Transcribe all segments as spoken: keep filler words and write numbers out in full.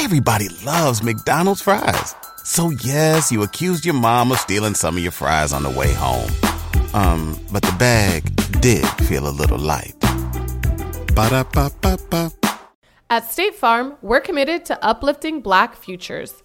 Everybody loves McDonald's fries. So yes, you accused your mom of stealing some of your fries on the way home. Um, but the bag did feel a little light. Ba-da-ba-ba-ba. At State Farm, we're committed to uplifting Black futures.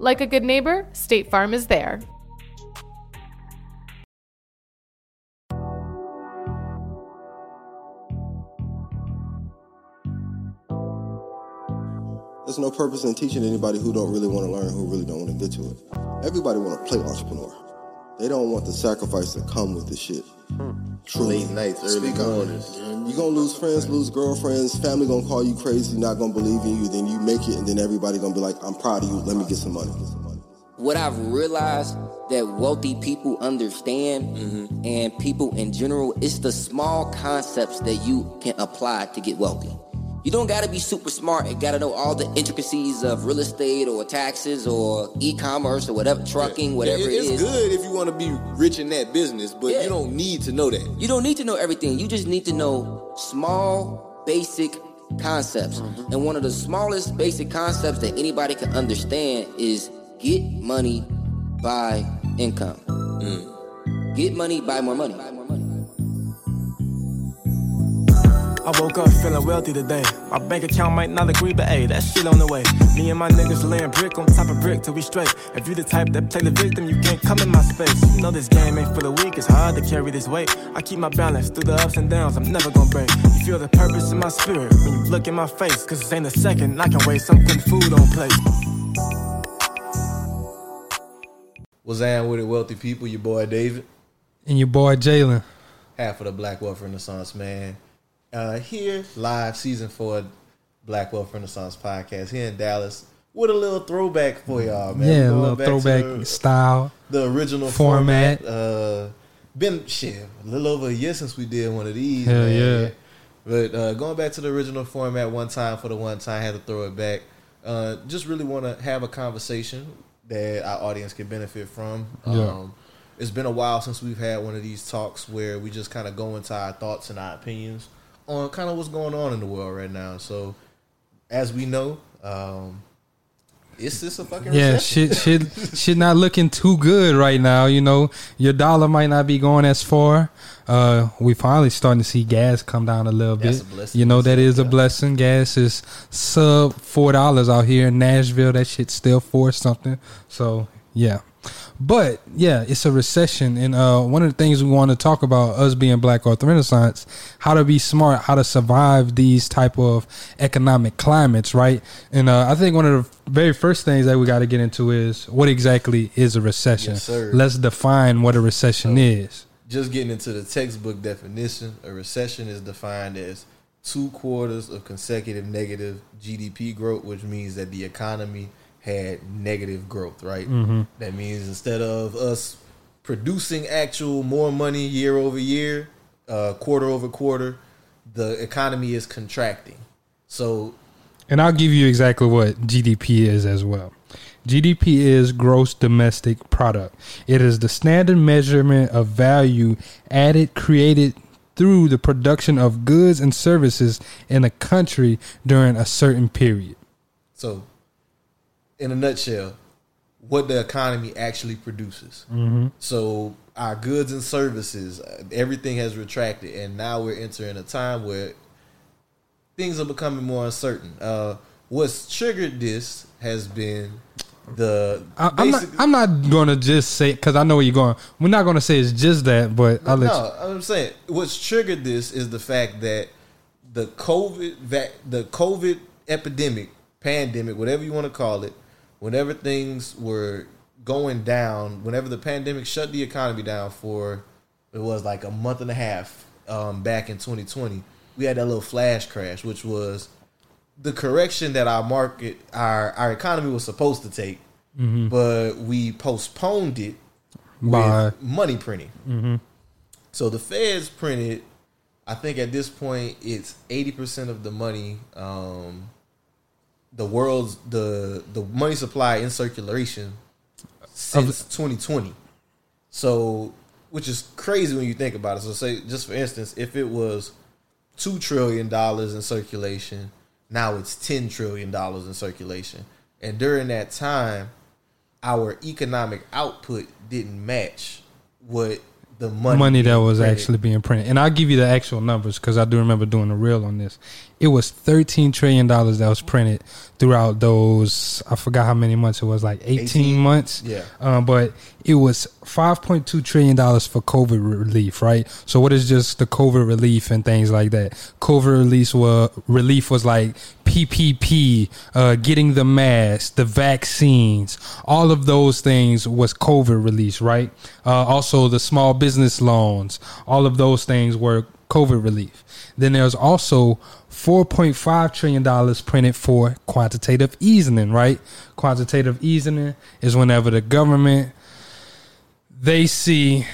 Like a good neighbor, State Farm is there. There's no purpose in teaching anybody who don't really want to learn, who really don't want to get to it. Everybody want to play entrepreneur. They don't want the sacrifice that come with the shit. Hmm. Truly. Late nights, early mornings. You're going to lose friends, lose girlfriends. Family going to call you crazy, not going to believe in you. Then you make it, and then everybody going to be like, I'm proud of you. Let me get some money. What I've realized that wealthy people understand, mm-hmm. and people in general, it's the small concepts that you can apply to get wealthy. You don't got to be super smart and got to know all the intricacies of real estate or taxes or e-commerce or whatever, trucking, yeah. whatever yeah, it, it's it is. It's good if you want to be rich in that business, but yeah. you don't need to know that. You don't need to know everything. You just need to know small, basic concepts. Mm-hmm. And one of the smallest basic concepts that anybody can understand is get money by income. Mm. Get money, buy more money. I woke up feeling wealthy today. My bank account might not agree, but hey, that shit on the way. Me and my niggas laying brick on top of brick till we straight. If you the type that play the victim, you can't come in my space. You know this game ain't for the weak, it's hard to carry this weight. I keep my balance through the ups and downs, I'm never gonna break. You feel the purpose in my spirit when you look in my face, cause this ain't a second I can waste, I'm putting food on plate. What's happening with it, wealthy people? Your boy David. And your boy Jalen. Half of the Black Wealth Renaissance, man. Uh, here live season four Black Wealth Renaissance podcast here in Dallas with a little throwback for y'all, man. Yeah, a little throwback the, style, the original format. format. Uh, been shit a little over a year since we did one of these. Hell man. yeah! But uh, going back to the original format, one time for the one time, had to throw it back. Uh, just really want to have a conversation that our audience can benefit from. Yeah. Um, it's been a while since we've had one of these talks where we just kind of go into our thoughts and our opinions on kind of what's going on in the world right now. So, as we know, um, it's just a fucking yeah. Recession. Shit, shit, shit not looking too good right now. You know, your dollar might not be going as far. Uh, we finally starting to see gas come down a little That's bit. A blessing. You know, that is yeah. a blessing. Gas is sub four dollars out here in Nashville. That shit's still four something. So yeah. But yeah, it's a recession, and uh, one of the things we want to talk about, us being Black Wealth Renaissance, how to be smart, how to survive these type of economic climates, right? And uh, I think one of the very first things that we got to get into is what exactly is a recession. Yes, sir. Let's define what a recession so, is. Just getting into the textbook definition, a recession is defined as two quarters of consecutive negative G D P growth, which means that the economy had negative growth, right? Mm-hmm. That means instead of us producing actual more money year over year, uh, quarter over quarter, the economy is contracting. So, and I'll give you exactly what G D P is as well. G D P is gross domestic product. It is the standard measurement of value added, created through the production of goods and services in a country during a certain period. So, in a nutshell, what the economy actually produces. Mm-hmm. So our goods and services, everything has retracted, and now we're entering a time where things are becoming more uncertain. Uh, what's triggered this has been the. I, I'm not. I'm not going to just say because I know where you're going. We're not going to say it's just that, but no, I'll let no, you. I'm saying what's triggered this is the fact that the COVID vac, the COVID epidemic, pandemic, whatever you want to call it. Whenever things were going down, whenever the pandemic shut the economy down for, it was like a month and a half um, back in twenty twenty, we had that little flash crash, which was the correction that our market, our, our economy was supposed to take. mm-hmm. but we postponed it by with money printing. Mm-hmm. So the Feds printed, I think at this point, it's eighty percent of the money, um, the world's, the, the money supply in circulation since of, twenty twenty. So, which is crazy when you think about it. So say, just for instance, if it was two trillion dollars in circulation, now it's ten trillion dollars in circulation. And during that time, our economic output didn't match what the money, money that was printed. Actually being printed. And I'll give you the actual numbers because I do remember doing a reel on this. It was thirteen trillion dollars that was printed throughout those, I forgot how many months it was, like eighteen, eighteen months. Yeah. Um, but it was five point two trillion dollars for COVID relief, right? So what is just the COVID relief and things like that? COVID relief, were, relief was like P P P, uh, getting the mask, the vaccines, all of those things was COVID relief, right? Uh, also the small business loans, all of those things were COVID relief. Then there's also four point five trillion dollars printed for quantitative easing, right? Quantitative easing is whenever the government, they see,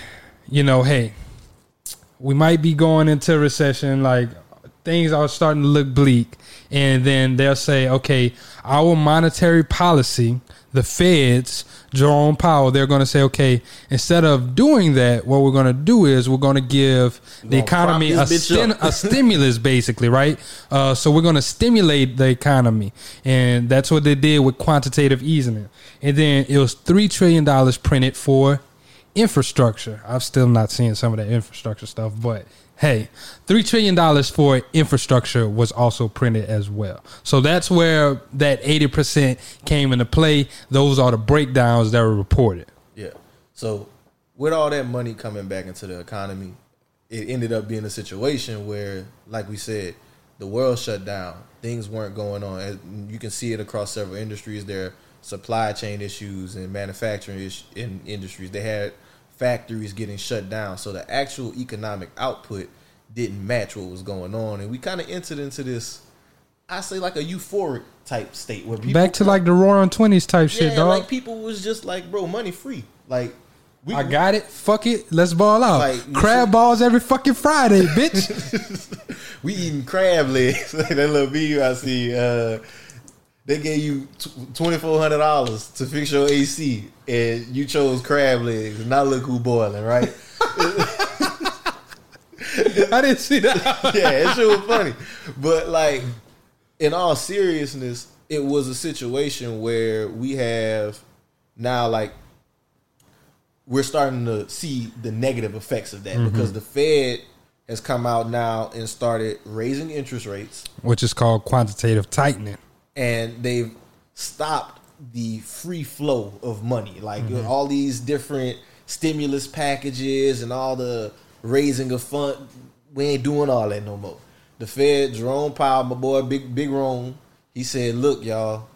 you know, hey, we might be going into recession, like things are starting to look bleak. And then they'll say, okay, our monetary policy, the Feds, Jerome Powell, they're going to say, okay, instead of doing that, what we're going to do is we're going to give the economy a, sti- a stimulus, basically, right? Uh, so we're going to stimulate the economy. And that's what they did with quantitative easing. And then it was three trillion dollars printed for infrastructure. I'm still not seeing some of that infrastructure stuff, but hey, three trillion dollars for infrastructure was also printed as well. So that's where that eighty percent came into play. Those are the breakdowns that were reported. Yeah. So with all that money coming back into the economy, it ended up being a situation where, like we said, the world shut down. Things weren't going on. And you can see it across several industries. There are supply chain issues and manufacturing is- in industries. They had factories getting shut down. So the actual economic output didn't match what was going on. And we kind of entered into this, I say, like a euphoric type state where people back to like the roaring twenties type yeah, shit, dog. Like people was just like, bro, money free. Like, we, I got it. Fuck it. Let's ball out. Like, crab balls every fucking Friday, bitch. We eating crab legs. That little video I see, uh, they gave you twenty-four hundred dollars to fix your A C, and you chose crab legs. And now look who boiling, right? I didn't see that. Yeah, it sure was funny. But, like, in all seriousness, it was a situation where we have now, like, we're starting to see the negative effects of that mm-hmm. because the Fed has come out now and started raising interest rates, which is called quantitative tightening. And they've stopped the free flow of money. Like mm-hmm. all these different stimulus packages and all the raising of fund, we ain't doing all that no more. The Fed, Jerome Powell, my boy, Big Big Rome, he said, look, y'all,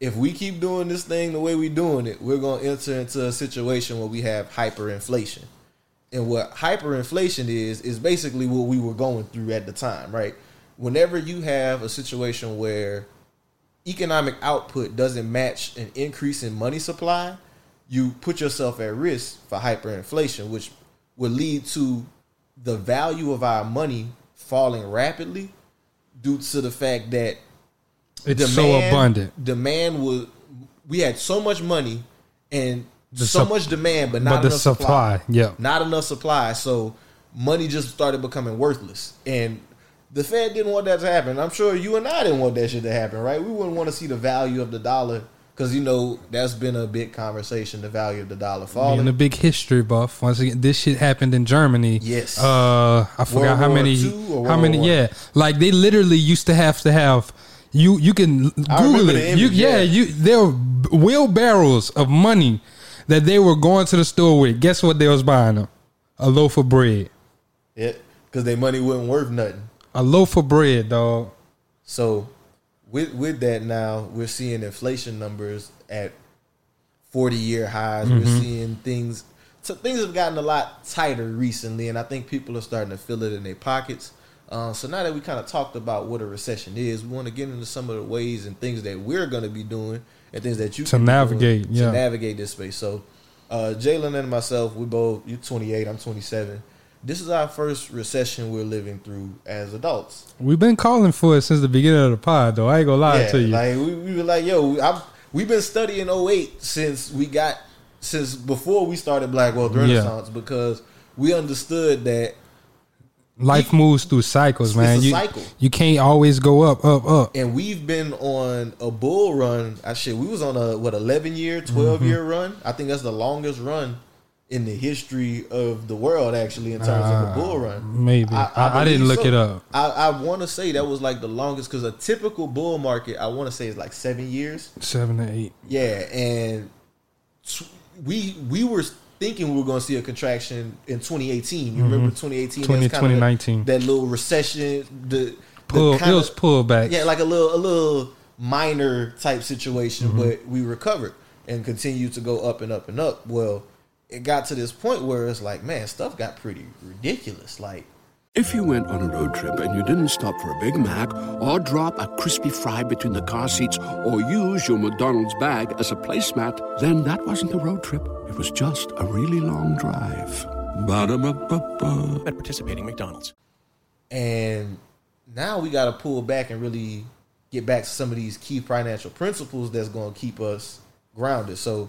if we keep doing this thing the way we're doing it, we're going to enter into a situation where we have hyperinflation. And what hyperinflation is, is basically what we were going through at the time, right? Whenever you have a situation where economic output doesn't match an increase in money supply, you put yourself at risk for hyperinflation, which would lead to the value of our money falling rapidly due to the fact that it's demand, so abundant. Demand was, we had so much money and the so sup- much demand, but not but enough the supply. supply. Yeah, not enough supply. So money just started becoming worthless. And the Fed didn't want that to happen. I'm sure you and I didn't want that shit to happen, right? We wouldn't want to see the value of the dollar because, you know, that's been a big conversation, the value of the dollar falling. Being a big history buff. Once again, this shit happened in Germany. Yes. Uh, I forgot World how War many. How many? War. Yeah. Like, they literally used to have to have. You you can Google it. You, yeah, you there were wheelbarrows of money that they were going to the store with. Guess what they was buying them? A loaf of bread. Yeah, because their money wasn't worth nothing. A loaf of bread, dog. So, with with that now, we're seeing inflation numbers at forty-year highs. Mm-hmm. We're seeing things. So things have gotten a lot tighter recently, and I think people are starting to feel it in their pockets. Uh, so now that we kind of talked about what a recession is, we want to get into some of the ways and things that we're going to be doing and things that you to can navigate do to yeah. navigate this space. So uh, Jalen and myself, we both, you're twenty-eight, I'm twenty-seven. This is our first recession we're living through as adults. We've been calling for it since the beginning of the pod, though. I ain't going to lie yeah, to you. Like, we, we were like, yo, I've, we've been studying oh eight since we got, since before we started Black Wealth Renaissance yeah. because we understood that life moves through cycles, man. It's a you, cycle. You can't always go up, up, up. And we've been on a bull run. I shit, we was on a, what, eleven-year, twelve-year mm-hmm. run? I think that's the longest run in the history of the world, actually, in terms uh, of the bull run. Maybe. I, I, I didn't look so. it up. I, I want to say that was like the longest, because a typical bull market, I want to say, is like seven years. Seven to eight. Yeah, and t- we we were thinking we were going to see a contraction in twenty eighteen. You mm-hmm. remember twenty eighteen? twenty, that was twenty nineteen. Of that, that little recession. The, Pull, the kind it was pullback. Yeah, like a little, a little minor type situation, mm-hmm. but we recovered and continued to go up and up and up. Well, it got to this point where it's like, man, stuff got pretty ridiculous. Like, if you went on a road trip and you didn't stop for a Big Mac or drop a crispy fry between the car seats or use your McDonald's bag as a placemat, then that wasn't a road trip. It was just a really long drive. Ba-da-ba-ba-ba. At participating McDonald's. And now we got to pull back and really get back to some of these key financial principles that's going to keep us grounded. So,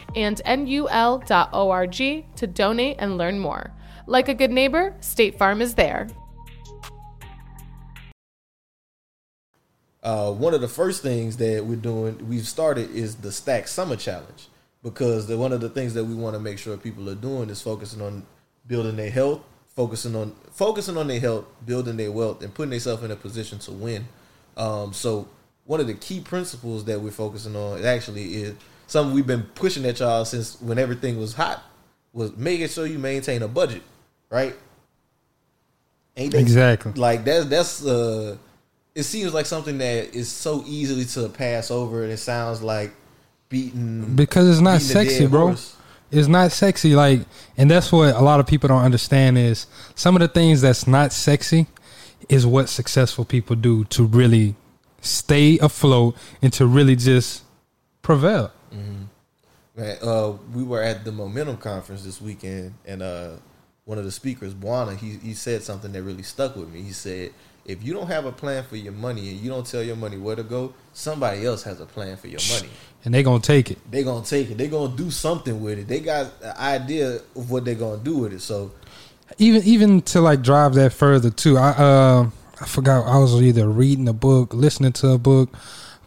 and N U L dot org to donate and learn more. Like a good neighbor, State Farm is there. Uh, one of the first things that we're doing, we've started, is the Stack Summer Challenge, because the, one of the things that we want to make sure people are doing is focusing on building their health, focusing on focusing on their health, building their wealth, and putting themselves in a position to win. Um, so one of the key principles that we're focusing on actually is something we've been pushing at y'all since when everything was hot, was making sure you maintain a budget, right? Ain't that exactly like that's that's uh, it seems like something that is so easily to pass over, and it sounds like beating because it's not sexy, bro. Horse. It's not sexy, like, and that's what a lot of people don't understand is some of the things that's not sexy is what successful people do to really stay afloat and to really just prevail. Mm-hmm. Man, uh, we were at the Momentum Conference this weekend, and uh, one of the speakers, Buana, he, he said something that really stuck with me. He said, if you don't have a plan for your money and you don't tell your money where to go, somebody else has a plan for your money. And they're going to take it. They're going to take it. They're going to do something with it. They got an idea of what they're going to do with it. So Even even to like drive that further, too, I uh, I forgot. I was either reading a book, listening to a book,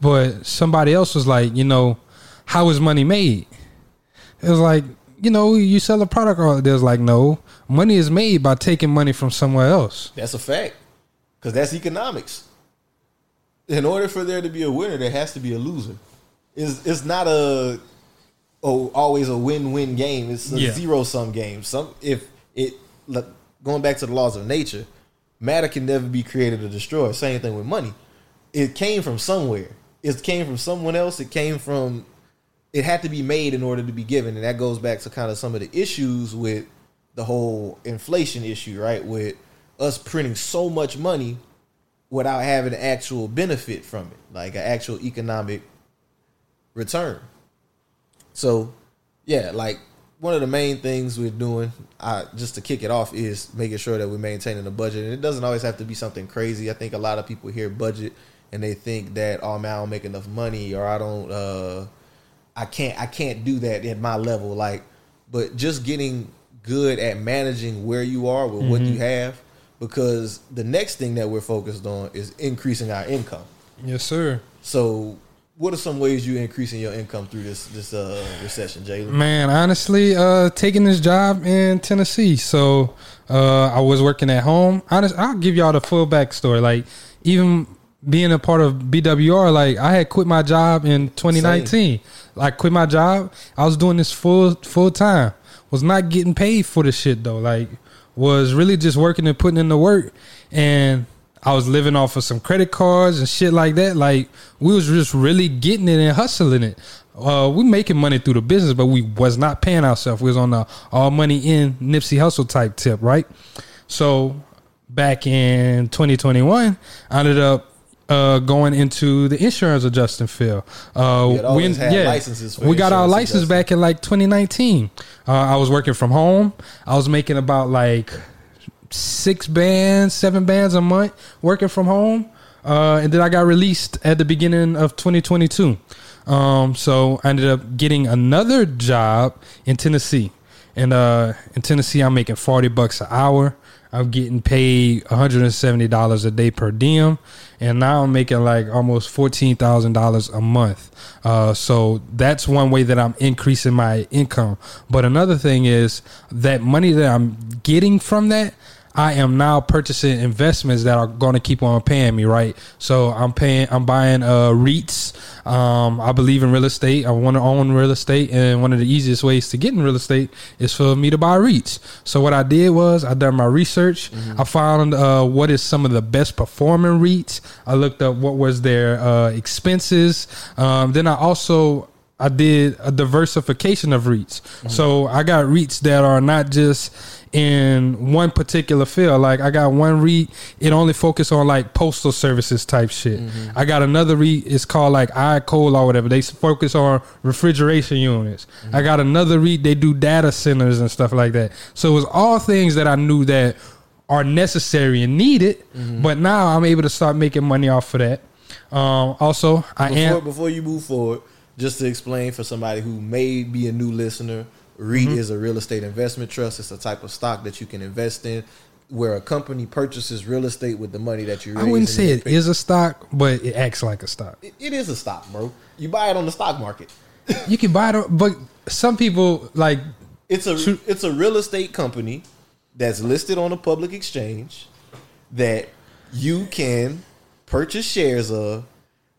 but somebody else was like, you know, how is money made? It was like, you know, you sell a product, or there's like, no, money is made by taking money from somewhere else. That's a fact, because that's economics. In order for there to be a winner, there has to be a loser. It's, it's not a oh, always a win-win game. It's a yeah. zero-sum game. Some if it like, going back to the laws of nature, matter can never be created or destroyed. Same thing with money. It came from somewhere. It came from someone else. It came from... It had to be made in order to be given, and that goes back to kind of some of the issues with the whole inflation issue, right? With us printing so much money without having actual benefit from it, like an actual economic return. So, yeah, like one of the main things we're doing, I, just to kick it off, is making sure that we're maintaining a budget, and it doesn't always have to be something crazy. I think a lot of people hear budget and they think that, oh man, I don't make enough money, or I don't. Uh, I can't I can't do that at my level, like, but just getting good at managing where you are with mm-hmm. what you have, because the next thing that we're focused on is increasing our income. Yes, sir. So what are some ways you're increasing your income through this this uh, recession, Jalen? Man, honestly, uh, taking this job in Tennessee. So uh, I was working at home. Honest, I'll give y'all the full backstory. Like, even being a part of B W R, like I had quit my job in twenty nineteen. Same. Like quit my job. I was doing this full full time. Was not getting paid for the shit though. Like was really just working and putting in the work. And I was living off of some credit cards and shit like that. Like we was just really getting it and hustling it. Uh, we making money through the business, but we was not paying ourselves. We was on the all money in Nipsey Hustle type tip, right? So back in twenty twenty-one, I ended up Uh, going into the insurance adjusting field. Uh, we had yeah, licenses for we got our license adjusting. Back in like twenty nineteen. Uh, I was working from home. I was making about like six bands, seven bands a month working from home. Uh, and then I got released at the beginning of twenty twenty-two. Um, so I ended up getting another job in Tennessee. And uh, in Tennessee, I'm making forty bucks an hour. I'm getting paid one hundred seventy dollars a day per diem. And now I'm making like almost fourteen thousand dollars a month. Uh, so that's one way that I'm increasing my income. But another thing is that money that I'm getting from that, I am now purchasing investments that are going to keep on paying me, right? So I'm paying, I'm buying uh, REITs. Um, I believe in real estate. I want to own real estate. And one of the easiest ways to get in real estate is for me to buy REITs. So what I did was I done my research. Mm-hmm. I found uh, what is some of the best performing REITs. I looked up what was their uh, expenses. Um, then I also... I did a diversification of REITs. Mm-hmm. So I got REITs that are not just in one particular field. Like I got one REIT, it only focused on like postal services type shit. Mm-hmm. I got another REIT, it's called like iCoal or whatever. They focus on refrigeration units. Mm-hmm. I got another REIT, they do data centers and stuff like that. So it was all things that I knew that are necessary and needed. Mm-hmm. But now I'm able to start making money off of that. Um, also, I before, am... Before you move forward, just to explain for somebody who may be a new listener, REIT mm-hmm. is a real estate investment trust. It's a type of stock that you can invest in where a company purchases real estate with the money that you raise. I wouldn't say it pay. Is a stock, but it acts like a stock. It, it is a stock, bro. You buy it on the stock market. You can buy it, on, but some people like... It's a, shoot. It's a real estate company that's listed on a public exchange that you can purchase shares of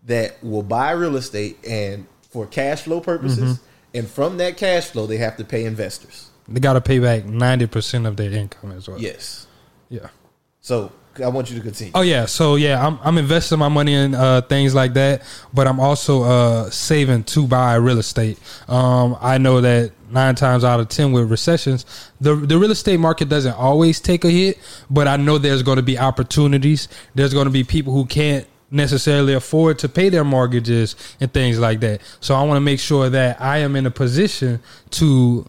that will buy real estate and... for cash flow purposes, mm-hmm. and from that cash flow, they have to pay investors. They got to pay back ninety percent of their income as well. Yes. Yeah. So I want you to continue. Oh, yeah. So, yeah, I'm, I'm investing my money in uh, things like that, but I'm also uh, saving to buy real estate. Um, I know that nine times out of ten with recessions, the, the real estate market doesn't always take a hit, but I know there's going to be opportunities. There's going to be people who can't necessarily afford to pay their mortgages and things like that. So I want to make sure that I am in a position to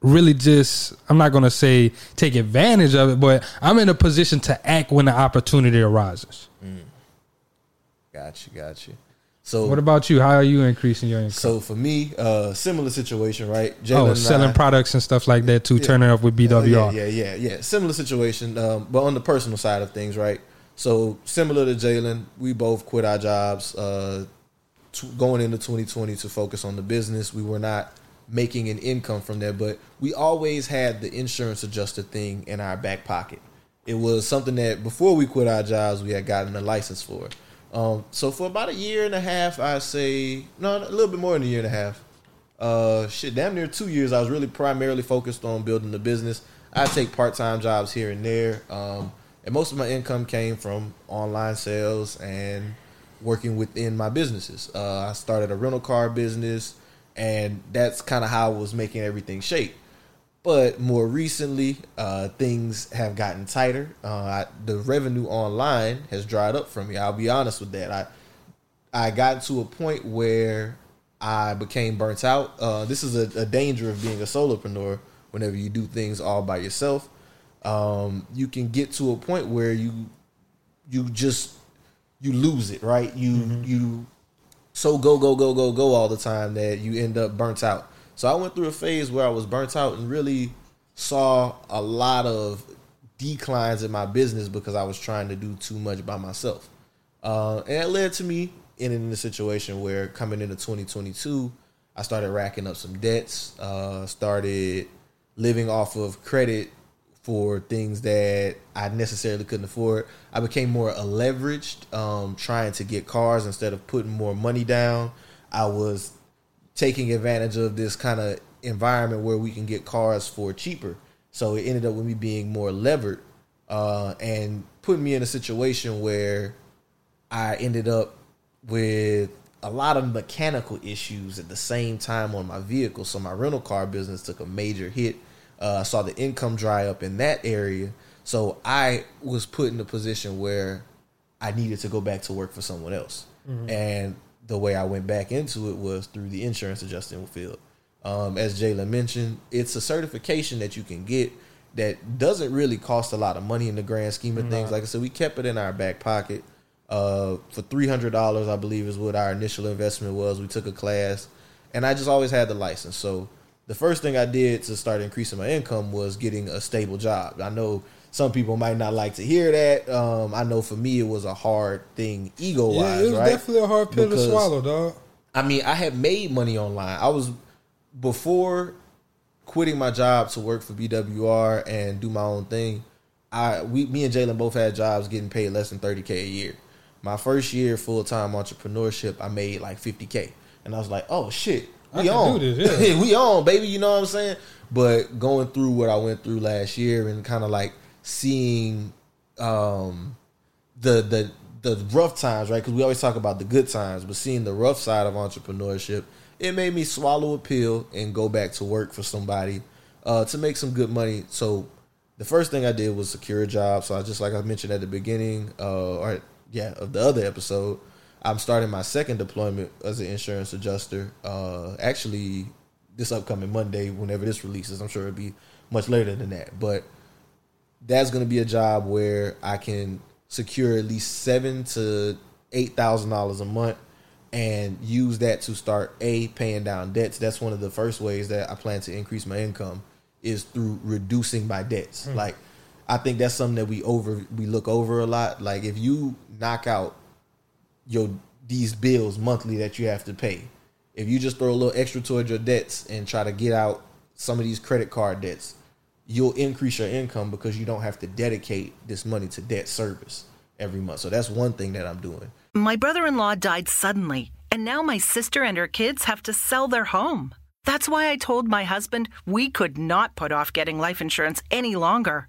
really just, I'm not going to say take advantage of it, but I'm in a position to act when the opportunity arises. Mm. Gotcha, gotcha. So what about you? How are you increasing your income? So for me, uh, similar situation, right? Jalen oh, selling I, products and stuff like that too, yeah, turning up with B W R. Uh, yeah, yeah, yeah, yeah. Similar situation, um, but on the personal side of things, right? So similar to Jalen, we both quit our jobs uh, t- going into twenty twenty to focus on the business. We were not making an income from there, but we always had the insurance adjuster thing in our back pocket. It was something that before we quit our jobs, we had gotten a license for. Um, so for about a year and a half, I say, no, a little bit more than a year and a half. Uh, shit, damn near two years. I was really primarily focused on building the business. I take part-time jobs here and there. Um, And most of my income came from online sales and working within my businesses. Uh, I started a rental car business, and that's kind of how I was making everything shake. But more recently, uh, things have gotten tighter. Uh, I, the revenue online has dried up for me. I'll be honest with that. I I got to a point where I became burnt out. Uh, this is a, a danger of being a solopreneur whenever you do things all by yourself. Um, you can get to a point where you, you just, you lose it, right? You, mm-hmm. you, so go, go, go, go, go all the time that you end up burnt out. So I went through a phase where I was burnt out and really saw a lot of declines in my business because I was trying to do too much by myself. Uh, and it led to me ending in a situation where coming into twenty twenty-two, I started racking up some debts, uh, started living off of credit for things that I necessarily couldn't afford. I became more leveraged, um, trying to get cars instead of putting more money down. I was taking advantage of this kind of environment where we can get cars for cheaper. So it ended up with me being more levered, uh, and putting me in a situation where I ended up with a lot of mechanical issues at the same time on my vehicle. So my rental car business took a major hit. Uh, I saw the income dry up in that area. So I was put in a position where I needed to go back to work for someone else. Mm-hmm. And the way I went back into it was through the insurance adjusting field. Um, as Jalen mentioned, it's a certification that you can get that doesn't really cost a lot of money in the grand scheme of mm-hmm. things. Like I said, we kept it in our back pocket. Uh, for three hundred dollars, I believe, is what our initial investment was. We took a class, and I just always had the license. So the first thing I did to start increasing my income was getting a stable job. I know some people might not like to hear that. Um, I know for me it was a hard thing ego-wise, right? Yeah, it was right? definitely a hard pill because, to swallow, dog. I mean, I had made money online. I was, before quitting my job to work for B W R and do my own thing, I we, me and Jalen both had jobs getting paid less than thirty K a year. My first year full-time entrepreneurship, I made like fifty K. And I was like, oh, shit, we on. Do this, yeah. We on, baby, you know what I'm saying? But going through what I went through last year and kind of like seeing um, the, the the rough times, right? Because we always talk about the good times, but seeing the rough side of entrepreneurship, it made me swallow a pill and go back to work for somebody uh, to make some good money. So the first thing I did was secure a job. So I just, like I mentioned at the beginning, uh, or Yeah, of the other episode, I'm starting my second deployment as an insurance adjuster. Uh, actually, this upcoming Monday, whenever this releases, I'm sure it'll be much later than that. But that's going to be a job where I can secure at least seven to eight thousand dollars a month, and use that to start a paying down debts. That's one of the first ways that I plan to increase my income is through reducing my debts. Mm. Like, I think that's something that we over we look over a lot. Like, if you knock out your these bills monthly that you have to pay, if you just throw a little extra towards your debts and try to get out some of these credit card debts, you'll increase your income because you don't have to dedicate this money to debt service every month. So that's one thing that I'm doing. My brother-in-law died suddenly, and now my sister and her kids have to sell their home. That's why I told my husband we could not put off getting life insurance any longer.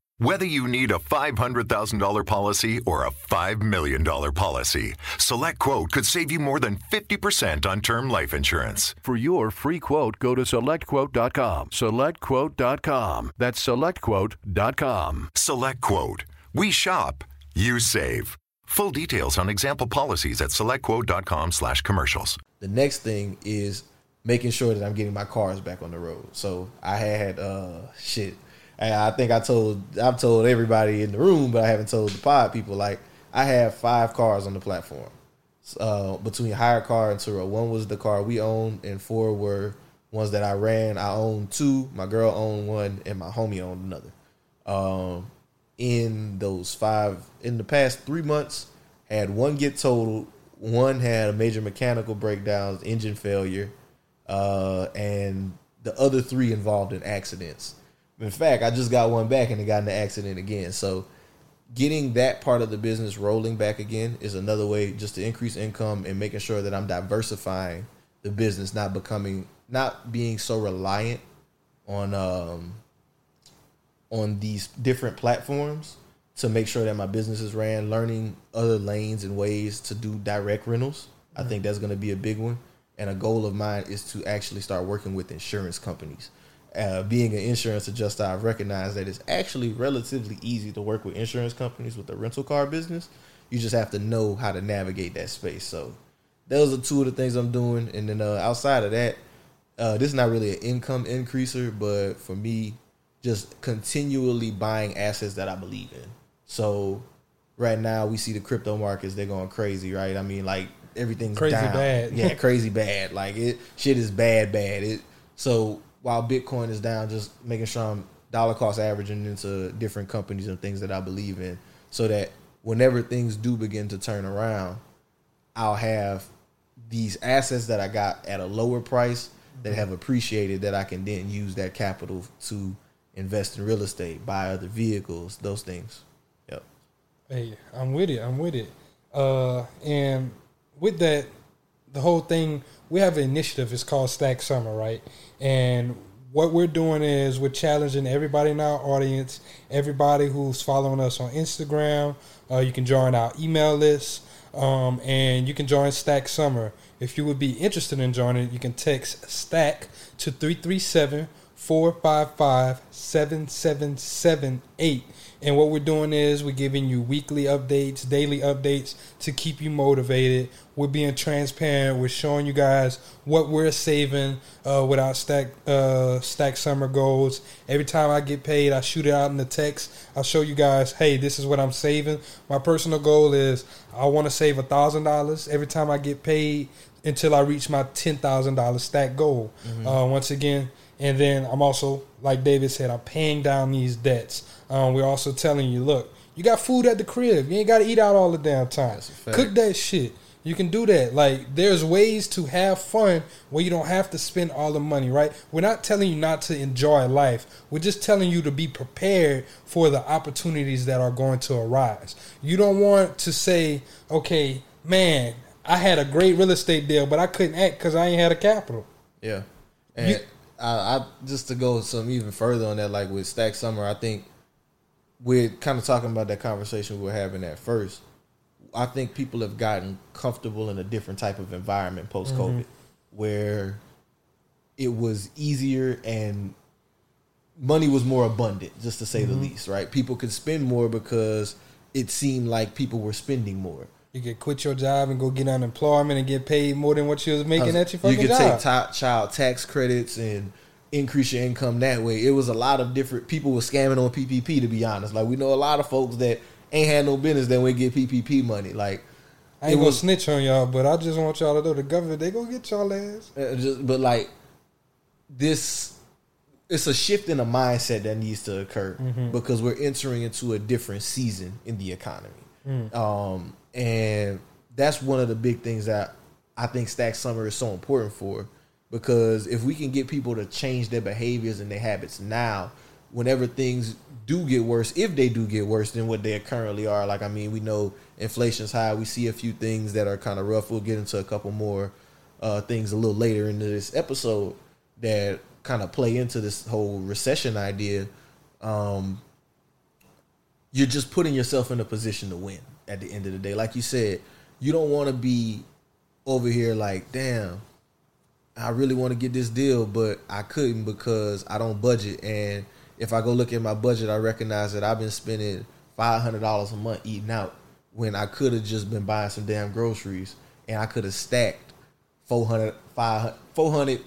Whether you need a five hundred thousand dollars policy or a five million dollars policy, SelectQuote could save you more than fifty percent on term life insurance. For your free quote, go to select quote dot com. select quote dot com. That's select quote dot com. SelectQuote. We shop, you save. Full details on example policies at select quote dot com slash commercials. The next thing is making sure that I'm getting my cars back on the road. So I had, uh, shit. I think I told, I've told everybody in the room, but I haven't told the pod people. Like, I have five cars on the platform uh, between HyreCar and Turo. One was the car we owned, and four were ones that I ran. I owned two. My girl owned one, and my homie owned another. Um, in those five, in the past three months, had one get totaled. One had a major mechanical breakdown, engine failure, uh, and the other three involved in accidents. In fact, I just got one back and it got in an accident again. So getting that part of the business rolling back again is another way just to increase income and making sure that I'm diversifying the business, not becoming, not being so reliant on um, on these different platforms to make sure that my business is ran, learning other lanes and ways to do direct rentals. Mm-hmm. I think that's going to be a big one. And a goal of mine is to actually start working with insurance companies. Uh, being an insurance adjuster, I've recognized that it's actually relatively easy to work with insurance companies with the rental car business. You just have to know how to navigate that space. So those are two of the things I'm doing. And then uh, outside of that, uh, this is not really an income increaser, but for me, just continually buying assets that I believe in. So right now we see the crypto markets, they're going crazy, right? I mean, like, everything's crazy down. Bad. Yeah, crazy bad. Like, it shit is bad, bad. It so... While Bitcoin is down, just making sure I'm dollar cost averaging into different companies and things that I believe in, so that whenever things do begin to turn around, I'll have these assets that I got at a lower price that have appreciated, that I can then use that capital to invest in real estate, buy other vehicles, those things. Yep. Hey, I'm with it. I'm with it. Uh, and with that, the whole thing, we have an initiative. It's called Stack Summer, right? And what we're doing is we're challenging everybody in our audience, everybody who's following us on Instagram. Uh, you can join our email list, um, and you can join Stack Summer. If you would be interested in joining, you can text STACK to three three seven, four five five, seven seven seven eight. And what we're doing is we're giving you weekly updates, daily updates to keep you motivated. We're being transparent. We're showing you guys what we're saving uh, with our stack, uh, stack summer goals. Every time I get paid, I shoot it out in the text. I'll show you guys, hey, this is what I'm saving. My personal goal is I want to save one thousand dollars every time I get paid until I reach my ten thousand dollars stack goal. Mm-hmm. Uh, once again, and then I'm also, like David said, I'm paying down these debts. Um, we're also telling you, look, you got food at the crib. You ain't got to eat out all the damn time. Cook that shit. You can do that. Like, there's ways to have fun where you don't have to spend all the money, right? We're not telling you not to enjoy life. We're just telling you to be prepared for the opportunities that are going to arise. You don't want to say, okay, man, I had a great real estate deal, but I couldn't act because I ain't had a capital. Yeah. And you, I, I just to go some even further on that, like with Stack Summer, I think we're kind of talking about that conversation we were having at first. I think people have gotten comfortable in a different type of environment post-COVID, mm-hmm. where it was easier and money was more abundant, just to say mm-hmm. the least, right? People could spend more because it seemed like people were spending more. You could quit your job and go get unemployment and get paid more than what you was making at your fucking job. You could take t- child tax credits and increase your income that way. It was a lot of different people were scamming on P P P, to be honest. Like, we know a lot of folks that ain't had no business that went get P P P money. Like, I ain't gonna snitch on y'all, but I just want y'all to know the government, they gonna get y'all ass. Just, but like this, it's a shift in the mindset that needs to occur, mm-hmm. because we're entering into a different season in the economy. Mm. Um, and that's one of the big things that I think Stack Summer is so important for, because if we can get people to change their behaviors and their habits now, whenever things do get worse, if they do get worse than what they currently are, like, I mean, we know inflation's high. We see a few things that are kind of rough. We'll get into a couple more uh, things a little later in this episode that kind of play into this whole recession idea. Um, you're just putting yourself in a position to win at the end of the day. Like you said, you don't want to be over here like, damn, I really want to get this deal, but I couldn't because I don't budget. And if I go look at my budget, I recognize that I've been spending five hundred dollars a month eating out when I could have just been buying some damn groceries, and I could have stacked four hundred, five hundred, four hundred,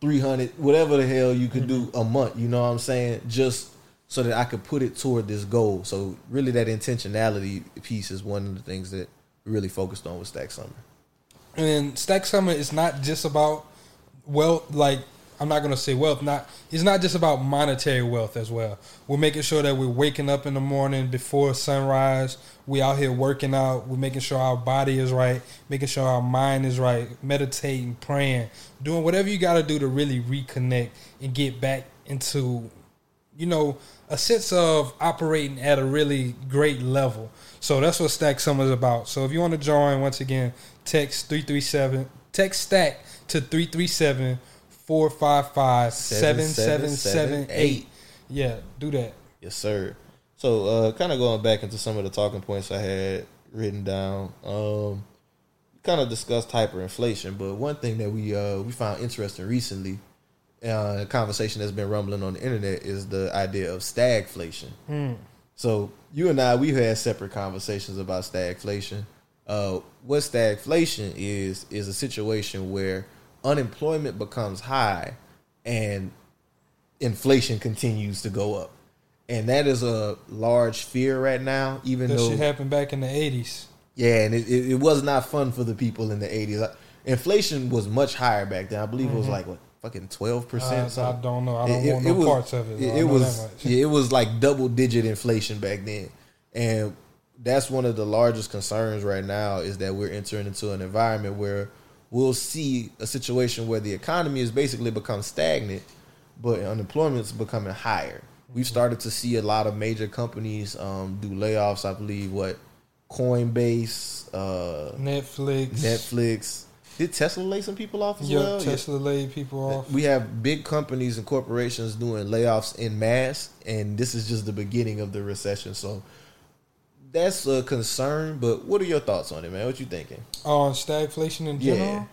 three hundred, whatever the hell you could do a month. You know what I'm saying? Just so that I could put it toward this goal. So really that intentionality piece is one of the things that we really focused on with Stack Summer. And Stack Summer is not just about wealth, like, I'm not going to say wealth. Not It's not just about monetary wealth as well. We're making sure that we're waking up in the morning before sunrise. We out here working out. We're making sure our body is right, making sure our mind is right, meditating, praying, doing whatever you got to do to really reconnect and get back into, you know, a sense of operating at a really great level. So that's what Stack Summer is about. So if you want to join, once again, text three three seven, text STACK to three three seven, four five five, seven seven seven eight. Yeah, do that. Yes, sir. So uh, kind of going back into some of the talking points I had written down, um, kind of discussed hyperinflation, but one thing that we uh, we found interesting recently, uh, a conversation that's been rumbling on the internet, is the idea of stagflation. Mm. So you and I, we've had separate conversations about stagflation. Uh, what stagflation is, is a situation where unemployment becomes high and inflation continues to go up. And that is a large fear right now, even that though... That shit happened back in the eighties. Yeah, and it, it, it was not fun for the people in the eighties. Inflation was much higher back then. I believe mm-hmm. it was like, what, fucking twelve percent. I, I don't know. I don't it, want it, no it was, parts of it. It, it was yeah, it was like double digit inflation back then. And that's one of the largest concerns right now is that we're entering into an environment where we'll see a situation where the economy has basically become stagnant, but unemployment's becoming higher. We've started to see a lot of major companies um, do layoffs. I believe what Coinbase, uh, Netflix, Netflix. Did Tesla lay some people off as yeah, well? Tesla yeah. laid people off. We have big companies and corporations doing layoffs en masse, and this is just the beginning of the recession. So that's a concern. But what are your thoughts on it, man? What you thinking? On uh, stagflation in general? Yeah.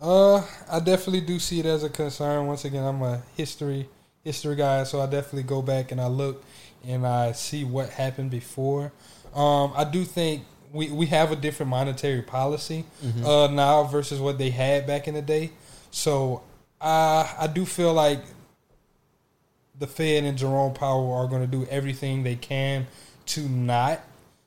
Uh, I definitely do see it as a concern. Once again, I'm a history history guy, so I definitely go back and I look and I see what happened before. Um, I do think we, we have a different monetary policy mm-hmm. uh, now versus what they had back in the day. So I, I do feel like the Fed and Jerome Powell are going to do everything they can to not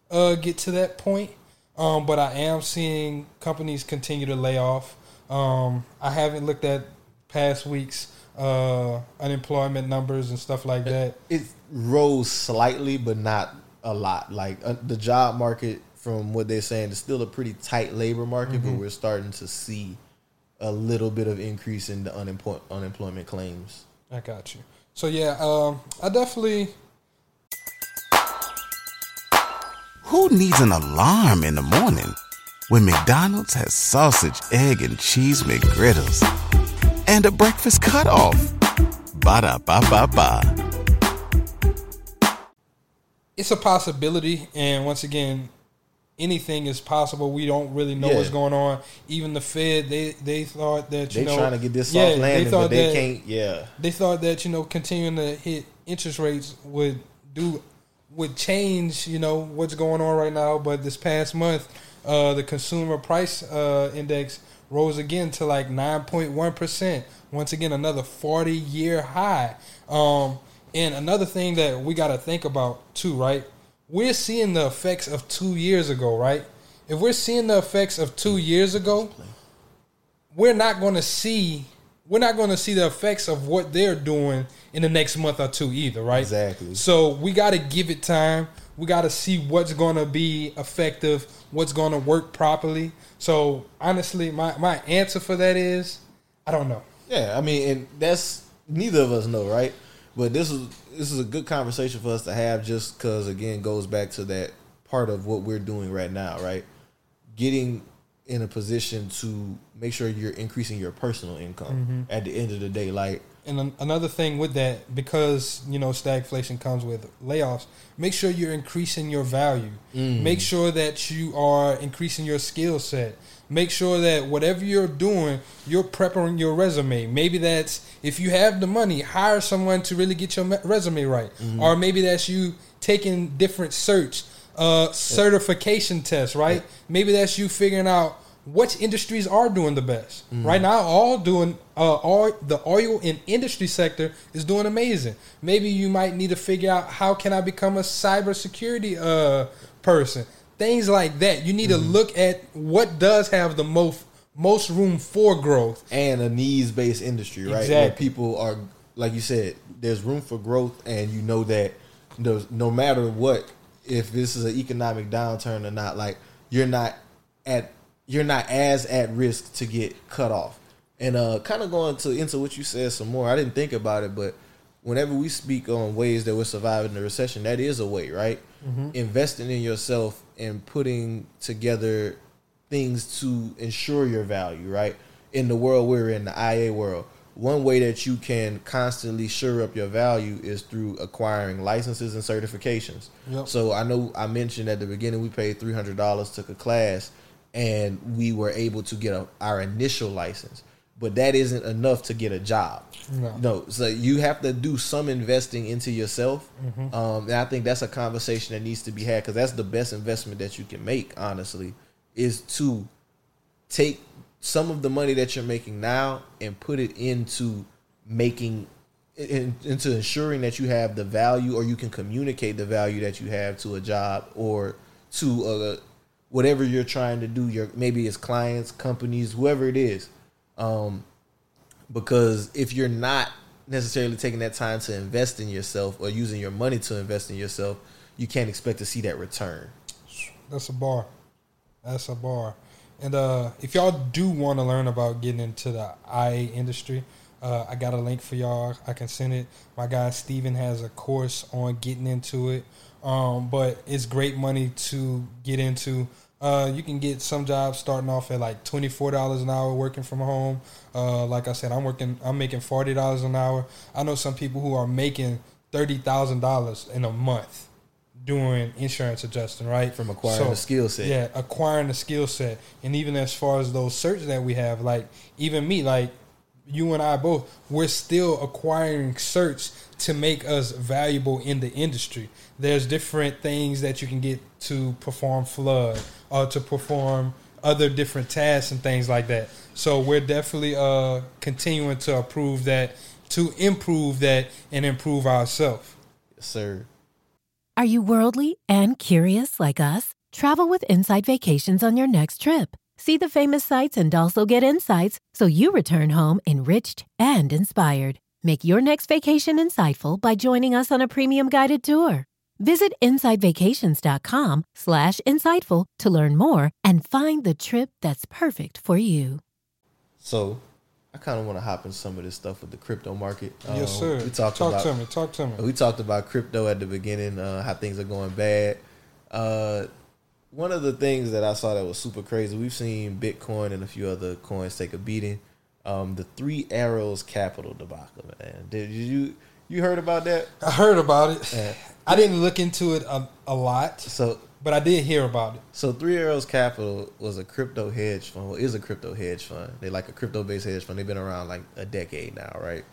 uh, get to that point. Um, but I am seeing companies continue to lay off. Um, I haven't looked at past weeks. Uh, unemployment numbers and stuff like that. It rose slightly, but not a lot. Like uh, the job market, from what they're saying, is still a pretty tight labor market, mm-hmm. but we're starting to see a little bit of increase in the unemploy- unemployment claims. I got you. So yeah, um, I definitely. Who needs an alarm in the morning when McDonald's has sausage, egg, and cheese McGriddles? And a breakfast cutoff. Ba-da-ba-ba-ba. It's a possibility, and once again, anything is possible. We don't really know yeah. what's going on. Even the Fed, they, they thought that you they know, trying to get this soft yeah, landing, they but they that, can't. Yeah, they thought that you know continuing to hit interest rates would do would change you know what's going on right now. But this past month, uh, the consumer price uh, index. Rose again to like nine point one percent. Once again, another forty-year high. Um, and another thing that we got to think about too, right? We're seeing the effects of two years ago, right? If we're seeing the effects of two years ago, we're not going to see we're not going to see the effects of what they're doing in the next month or two either, right? Exactly. So we got to give it time. We got to see what's going to be effective, what's going to work properly. So, honestly, my, my answer for that is, I don't know. Yeah, I mean, and that's, neither of us know, right? But this is, this is a good conversation for us to have just because, again, goes back to that part of what we're doing right now, right? Getting in a position to make sure you're increasing your personal income mm-hmm. at the end of the day, like. And another thing with that, because, you know, stagflation comes with layoffs, make sure you're increasing your value. Mm. Make sure that you are increasing your skill set. Make sure that whatever you're doing, you're prepping your resume. Maybe that's, if you have the money, hire someone to really get your resume right. Mm. Or maybe that's you taking different search, uh, certification yeah. tests, right? Yeah. Maybe that's you figuring out what industries are doing the best mm. right now? All doing, uh, all the oil and industry sector is doing amazing. Maybe you might need to figure out how can I become a cybersecurity uh, person, things like that. You need mm. to look at what does have the most most room for growth and a needs based industry, right? Exactly. Where people are, like you said, there's room for growth, and you know that no matter what, if this is an economic downturn or not, like you're not at You're not as at risk to get cut off. And uh, kind of going to into what you said some more, I didn't think about it, but whenever we speak on ways that we're surviving the recession, that is a way, right? Mm-hmm. Investing in yourself and putting together things to ensure your value, right? In the world we're in, the I A world, one way that you can constantly shore up your value is through acquiring licenses and certifications. Yep. So I know I mentioned at the beginning we paid three hundred dollars, took a class, and we were able to get a, our initial license. But that isn't enough to get a job. No. no so you have to do some investing into yourself. Mm-hmm. Um, and I think that's a conversation that needs to be had because that's the best investment that you can make, honestly, is to take some of the money that you're making now and put it into making in, into ensuring that you have the value or you can communicate the value that you have to a job or to a whatever you're trying to do, your maybe it's clients, companies, whoever it is, um, Because if you're not necessarily taking that time to invest in yourself or using your money to invest in yourself, you can't expect to see that return. That's a bar. That's a bar. And uh, if y'all do want to learn about getting into the I A industry, uh, I got a link for y'all. I can send it. My guy Steven has a course on getting into it. Um, but it's great money to get into. Uh, you can get some jobs starting off at like twenty-four dollars an hour working from home. Uh, like I said, I'm working. I'm making forty dollars an hour. I know some people who are making thirty thousand dollars in a month doing insurance adjusting, right? From acquiring so, a skill set. Yeah, acquiring a skill set. And even as far as those certs that we have, like even me, like you and I both, we're still acquiring certs to make us valuable in the industry. There's different things that you can get to perform flood or to perform other different tasks and things like that. So we're definitely uh, continuing to improve that, to improve that and improve ourselves. Yes, sir. Are you worldly and curious like us? Travel with Insight Vacations on your next trip. See the famous sights and also get insights so you return home enriched and inspired. Make your next vacation insightful by joining us on a premium guided tour. Visit insight vacations dot com slash insightful to learn more and find the trip that's perfect for you. So, I kind of want to hop in some of this stuff with the crypto market. Yes, um, sir. We talked Talk about, to me. Talk to me. We talked about crypto at the beginning, uh, how things are going bad. Uh, one of the things that I saw that was super crazy, we've seen Bitcoin and a few other coins take a beating. Um, the Three Arrows Capital debacle, man. Did you you heard about that? I heard about it. Yeah. I didn't look into it a, a lot, so but I did hear about it. So Three Arrows Capital was a crypto hedge fund. Well, is a crypto hedge fund. They like a crypto based hedge fund. They've been around like a decade now, right?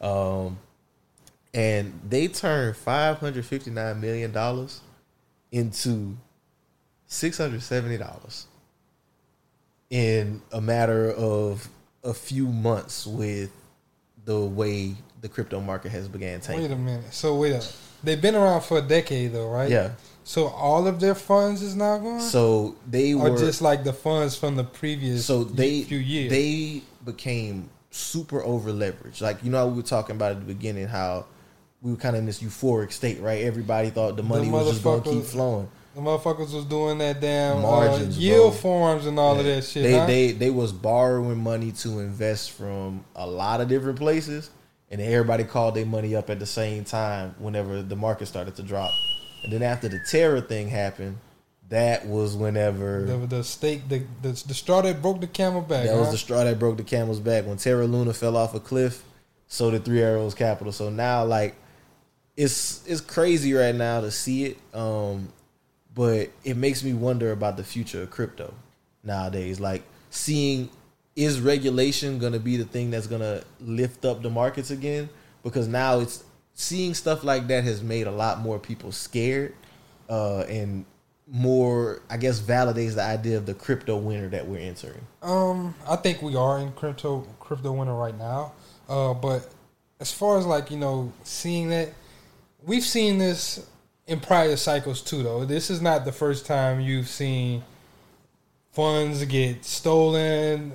Um, and they turned five hundred fifty nine million dollars into six hundred seventy dollars in a matter of a few months with the way the crypto market has began tanking. Wait a minute. So wait a they've been around for a decade though, right? Yeah. So all of their funds is now gone? So they or were just like the funds from the previous so they, few years. They became super over leveraged. Like, you know how we were talking about at the beginning how we were kind of in this euphoric state, right? Everybody thought the money the was just gonna keep flowing. The motherfuckers was doing that damn Margins, uh, yield bro. forms and all yeah. of that shit. They, huh? they they was borrowing money to invest from a lot of different places, and everybody called their money up at the same time whenever the market started to drop. And then after the Terra thing happened, that was whenever... The, the, stake, the, the, the straw that broke the camel back. That huh? was the straw that broke the camel's back. When Terra Luna fell off a cliff, so did Three Arrows Capital. So now, like, it's, it's crazy right now to see it. Um... But it makes me wonder about the future of crypto nowadays. Like, seeing, is regulation going to be the thing that's going to lift up the markets again? Because now it's seeing stuff like that has made a lot more people scared uh, and more, I guess, validates the idea of the crypto winter that we're entering. Um, I think we are in crypto crypto winter right now. Uh, but as far as, like, you know, seeing that, we've seen this in prior cycles too, though. This is not the first time you've seen funds get stolen,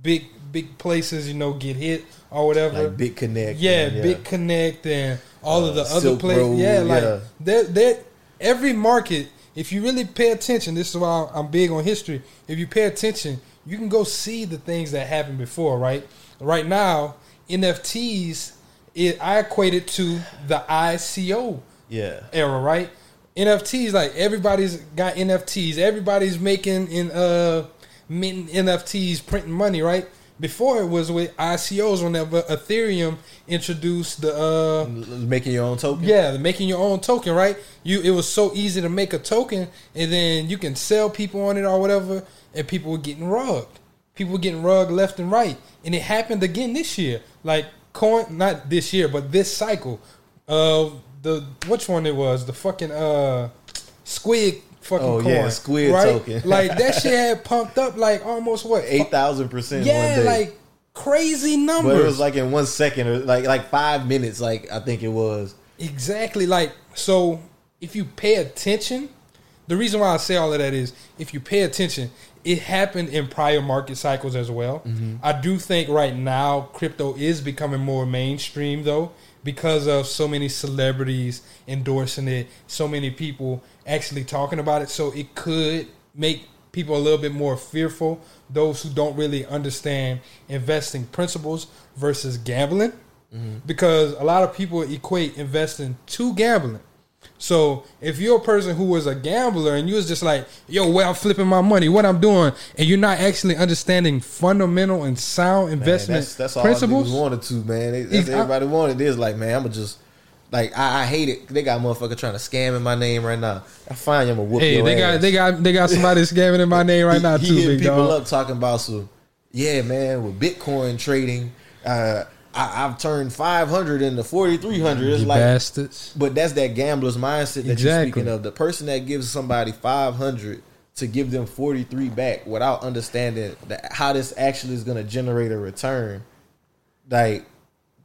big big places, you know, get hit or whatever. Like Big Connect, yeah, and, yeah. Big Connect and all uh, of the other places. Yeah, like yeah. They're, they're, every market. If you really pay attention, this is why I'm big on history. If you pay attention, you can go see the things that happened before. Right, right now, N F Ts. It, I equate it to the I C O. Yeah. Era, right? N F Ts, like everybody's got N F Ts. Everybody's making in uh minting N F Ts, printing money, right? Before it was with I C Os whenever Ethereum introduced the uh making your own token. Yeah, making your own token, right? You it was so easy to make a token and then you can sell people on it or whatever, and people were getting rugged. People were getting rugged left and right. And it happened again this year. Like coin not this year, but this cycle of The which one it was the fucking uh Squid fucking oh, coin yeah, Squid right? token like that shit had pumped up like almost what eight thousand percent yeah one day. Like crazy numbers. But it was like in one second or like like five minutes like I think it was exactly like so. If you pay attention, the reason why I say all of that is if you pay attention, it happened in prior market cycles as well. Mm-hmm. I do think right now crypto is becoming more mainstream, though, because of so many celebrities endorsing it, so many people actually talking about it. So it could make people a little bit more fearful, those who don't really understand investing principles versus gambling, mm-hmm. because a lot of people equate investing to gambling. So if you're a person who was a gambler and you was just like, yo, where I'm flipping my money, what I'm doing, and you're not actually understanding fundamental and sound investment man, that's, that's principles. That's all wanted to, man. They, that's everybody I, wanted is like, man, I'm going to just, like, I, I hate it. They got a motherfucker trying to scam in my name right now. I find you, I'm going to whoop hey, your they ass. Got, they, got, they got somebody scamming in my name right he, now, he too, big people dog. Up talking about some, yeah, man, with Bitcoin trading, uh, I, I've turned five hundred into forty-three hundred. It's you like bastards. But that's that gambler's mindset that exactly. you're speaking of. The person that gives somebody five hundred to give them forty-three back without understanding that how this actually is going to generate a return. Like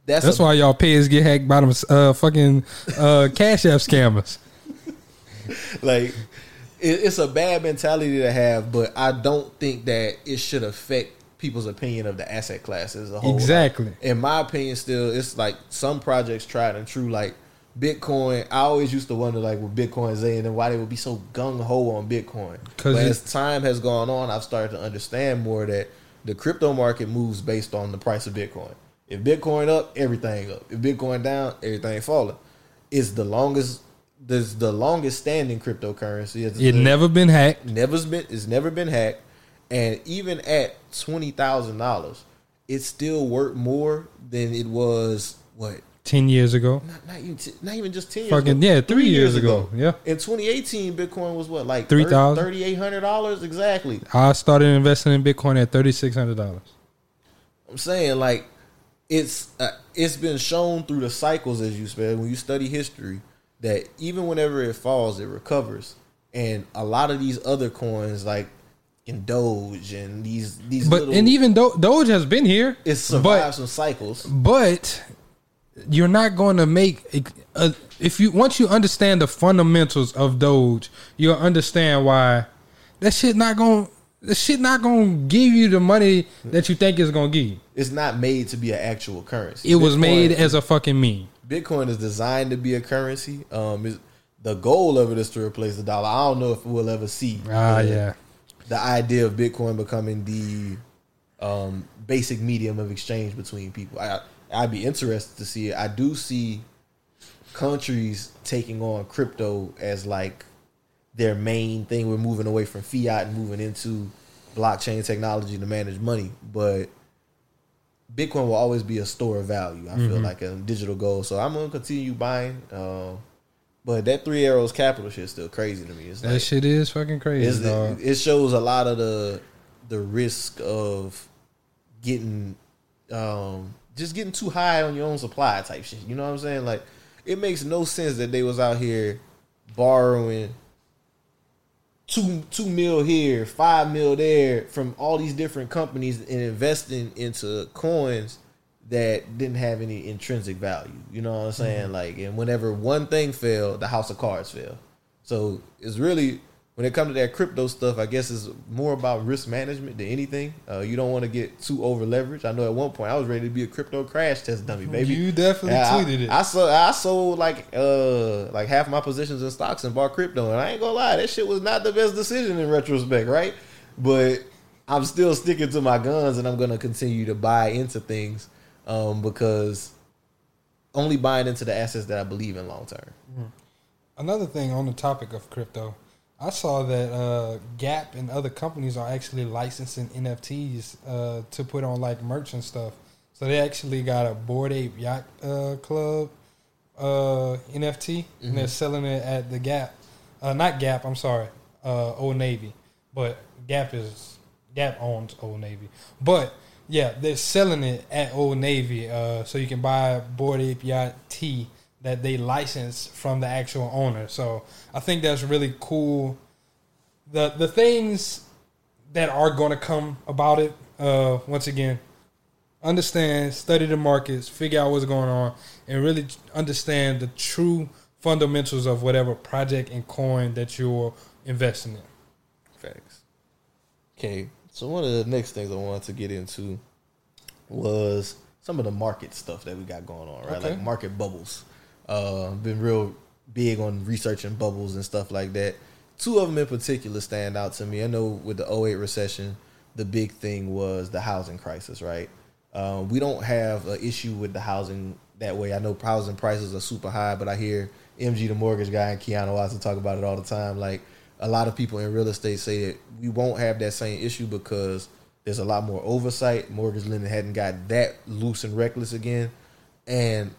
that's that's a, why y'all payers get hacked by them uh, fucking uh, Cash App scammers. Like it, it's a bad mentality to have, but I don't think that it should affect people's opinion of the asset class as a whole. Exactly. Like, in my opinion, still, it's like some projects tried and true. Like Bitcoin, I always used to wonder, like, with Bitcoin Zay and then why they would be so gung ho on Bitcoin. But as time has gone on, I've started to understand more that the crypto market moves based on the price of Bitcoin. If Bitcoin up, everything up. If Bitcoin down, everything falling. It's the longest. There's the longest standing cryptocurrency. It's, it's never been hacked. Never's been. It's never been hacked. And even at twenty thousand dollars, it's still worth more than it was, what? ten years ago. Not, not, even, t- not even just ten years Fucking, ago. Yeah, three, three years, years ago. ago. Yeah. In twenty eighteen, Bitcoin was what? Like three thousand, thirty-eight hundred dollars? Exactly. I started investing in Bitcoin at thirty-six hundred dollars. I'm saying, like, it's uh, it's been shown through the cycles, as you said, when you study history, that even whenever it falls, it recovers. And a lot of these other coins, like, and Doge and these these but little, and even Do- Doge has been here. It's survived but, some cycles, but you're not going to make a, a, if you once you understand the fundamentals of Doge, you'll understand why that shit not going that shit not going to give you the money that you think it's going to give you. It's not made to be an actual currency. It Bitcoin, was made as a fucking meme. Bitcoin is designed to be a currency. Um, the goal of it is to replace the dollar. I don't know if we'll ever see. Ah, uh, yeah. The idea of Bitcoin becoming the um, basic medium of exchange between people. I, I'd be interested to see it. I do see countries taking on crypto as like their main thing. We're moving away from fiat and moving into blockchain technology to manage money. But Bitcoin will always be a store of value, I mm-hmm. feel like, a digital gold. So I'm going to continue buying. Uh, But that Three Arrows Capital shit is still crazy to me. It's that like, shit is fucking crazy, dog. It shows a lot of the the risk of getting um, just getting too high on your own supply type shit. You know what I'm saying? Like, it makes no sense that they was out here borrowing two two mil here, five mil there from all these different companies and investing into coins that didn't have any intrinsic value. You know what I'm saying? Mm-hmm. Like, and whenever one thing fell, the house of cards fell. So it's really, when it comes to that crypto stuff, I guess it's more about risk management than anything. Uh, you don't want to get too over leveraged. I know at one point I was ready to be a crypto crash test dummy, baby. You definitely I, tweeted it. I, I sold, I sold like uh, like half my positions in stocks and bought crypto. And I ain't gonna lie, that shit was not the best decision in retrospect, right? But I'm still sticking to my guns and I'm gonna continue to buy into things. Um, because only buying into the assets that I believe in long term. Another thing on the topic of crypto, I saw that uh, Gap and other companies are actually licensing N F Ts uh, to put on like merch and stuff. So they actually got a Bored Ape Yacht uh, Club uh, N F T, mm-hmm. and they're selling it at the Gap. Uh, not Gap, I'm sorry, uh, Old Navy. But Gap is Gap owns Old Navy, but. Yeah, they're selling it at Old Navy, uh, so you can buy a Bored Ape Yacht tee that they license from the actual owner. So I think that's really cool. The the things that are going to come about it, uh, once again, understand, study the markets, figure out what's going on, and really understand the true fundamentals of whatever project and coin that you're investing in. Facts. okay, so one of the next things I wanted to get into was some of the market stuff that we got going on, right? Okay. Like market bubbles. Uh, been real big on researching bubbles and stuff like that. Two of them in particular stand out to me. I know with the oh eight recession, the big thing was the housing crisis, right? Uh, we don't have an issue with the housing that way. I know housing prices are super high, but I hear M G, the mortgage guy, and Keanu Watson talk about it all the time. Like, a lot of people in real estate say that we won't have that same issue because there's a lot more oversight. Mortgage lending hadn't got that loose and reckless again. And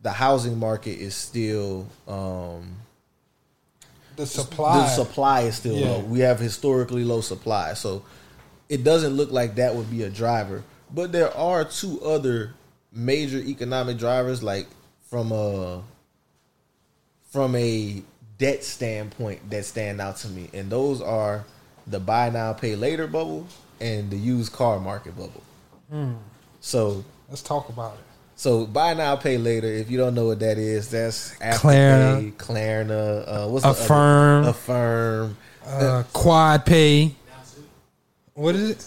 the housing market is still... Um, the supply. The supply is still yeah. low. We have historically low supply. So it doesn't look like that would be a driver. But there are two other major economic drivers, like from a from a debt standpoint, that stand out to me. And those are the buy now, pay later bubble and the used car market bubble. Mm. So let's talk about it. So buy now, pay later. If you don't know what that is, that's Afterpay, Klarna, uh, what's Affirm, the Affirm, uh, uh, Quad Pay. What is it?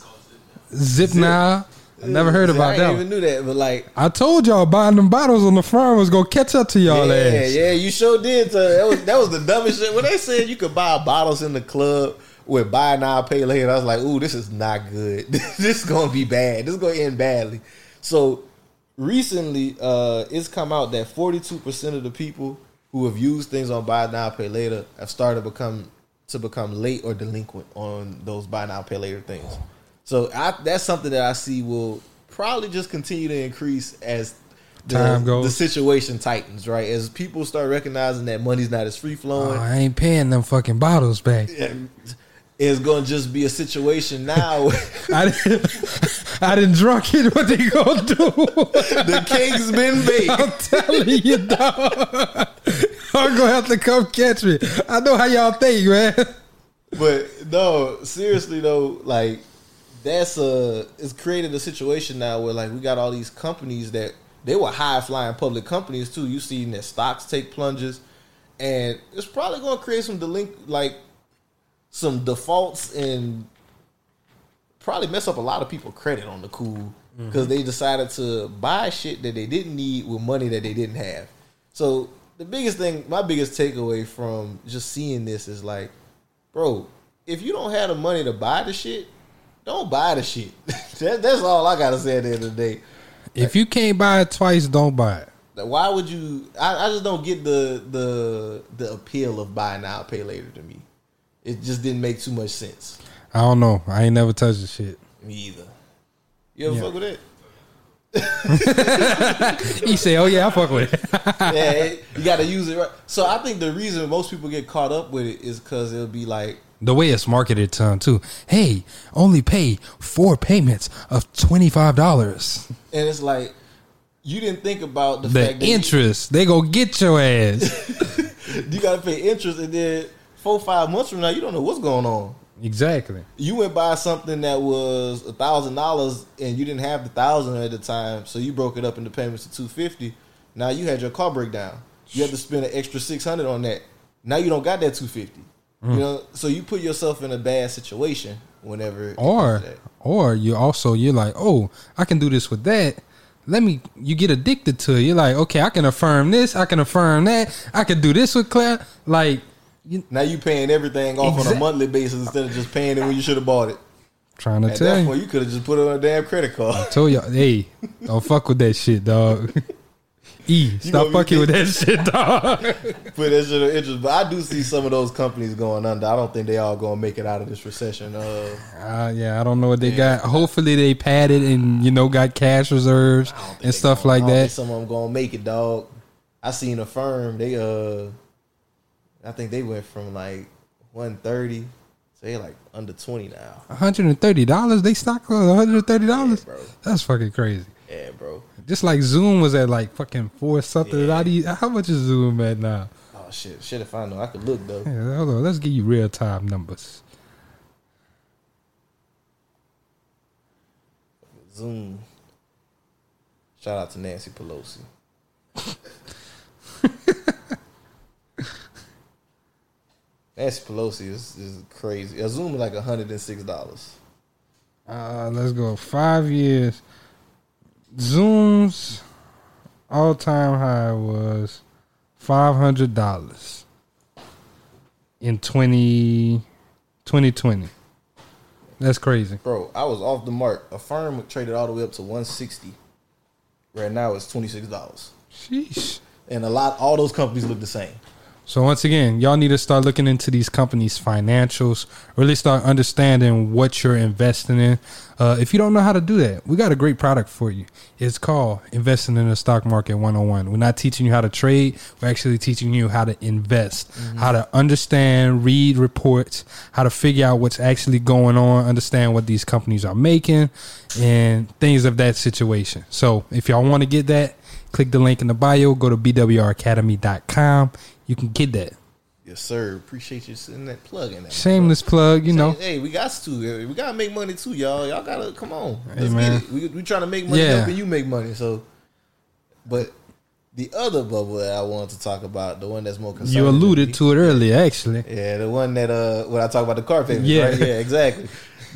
Zip, Zip. Now. I never heard about that. I didn't even knew that, but like I told y'all, buying them bottles on the farm was gonna catch up to y'all yeah, ass. Yeah, yeah, you sure did. So that was that was the dumbest shit when they said you could buy bottles in the club with buy now, pay later. I was like, ooh, this is not good. This is gonna be bad. This is gonna end badly. So recently, uh, it's come out that forty-two percent of the people who have used things on buy now, pay later have started to become to become late or delinquent on those buy now, pay later things. So I, that's something that I see will probably just continue to increase as the, time goes. The situation tightens, right? As people start recognizing that money's not as free flowing. Oh, I ain't paying them fucking bottles back. It's going to just be a situation now. I, didn't, I didn't drunk it. What they going to do? The cake's been baked. I'm telling you, dog. I'm going to have to come catch me. I know how y'all think, man. But no, seriously though, like, That's a it's created a situation now where like we got all these companies that they were high flying public companies too. You seen their stocks take plunges, and it's probably going to create some delin- like some defaults and probably mess up a lot of people's credit on the cool because mm-hmm. they decided to buy shit that they didn't need with money that they didn't have. So the biggest thing, my biggest takeaway from just seeing this is like, bro, if you don't have the money to buy the shit, don't buy the shit. that, that's all I gotta say at the end of the day. If you can't buy it twice, don't buy it. Why would you? I, I just don't get the the the appeal of buy now, pay later to me. It just didn't make too much sense. I don't know. I ain't never touched the shit. Me either. You ever yeah. fuck with it? He say, "Oh yeah, I fuck with it." Yeah, it, you gotta use it right. So I think the reason most people get caught up with it is because it'll be like. The way it's marketed to them too. Hey, only pay four payments of twenty-five dollars. And it's like, you didn't think about the, the fact that interest. You, they gonna get your ass. You gotta pay interest, and then four, five months from now, you don't know what's going on. Exactly. You went by something that was a thousand dollars, and you didn't have the thousand at the time, so you broke it up into payments of two fifty. Now you had your car breakdown. You had to spend an extra six hundred on that. Now you don't got that two fifty. You know, so you put yourself in a bad situation whenever, or or you also you're like, oh, I can do this with that. Let me. You get addicted to it. You're like, okay, I can affirm this. I can affirm that. I can do this with Claire. Like you, now, you paying everything off exactly. on a monthly basis instead of just paying it when you should have bought it. Trying to At tell that point, you, you could have just put it on a damn credit card. I told y'all, hey, don't fuck with that shit, dog. E, stop fucking with that shit, dog. Put that shit on interest. But I do see some of those companies going under. I don't think they all gonna make it out of this recession. Uh, uh yeah, I don't know what they yeah. got. Hopefully they padded and you know got cash reserves and stuff gonna, like that. I think some of them gonna make it, dog. I seen a firm. They uh, I think they went from like one thirty. So they like under twenty now. One hundred and thirty dollars. They stock one hundred and thirty dollars. Yeah, that's fucking crazy. Yeah, bro. Just like Zoom was at like fucking four something. Yeah. How, do you, how much is Zoom at now? Oh shit! Shit, if I know, I could look though. Yeah, hold on, let's give you real time numbers. Zoom. Shout out to Nancy Pelosi. Nancy Pelosi is, is crazy. A Zoom is like one hundred and six dollars. Uh, let's go five years. Zoom's all-time high was five hundred dollars in twenty twenty. That's crazy. Bro, I was off the mark. Affirm traded all the way up to one hundred sixty dollars. Right now it's twenty-six dollars. Sheesh. And a lot, all those companies look the same. So once again, y'all need to start looking into these companies' financials. Really start understanding what you're investing in. Uh, if you don't know how to do that, we got a great product for you. It's called Investing in the Stock Market one oh one. We're not teaching you how to trade. We're actually teaching you how to invest, mm-hmm. how to understand, read reports, how to figure out what's actually going on, understand what these companies are making, and things of that situation. So if y'all want to get that, click the link in the bio. Go to b w r academy dot com. You can get that. Yes, sir. Appreciate you sending that plug in there. Shameless bro. plug, you Shame, know. Hey, we got to. We got to make money too, y'all. Y'all got to, come on. Hey, Let's man. get it. We, we trying to make money yeah. helping you make money. So, but the other bubble that I wanted to talk about, the one that's more concerning. You alluded to it earlier, actually. Yeah, the one that, uh, when I talk about the car payment, yeah. right? Yeah, exactly.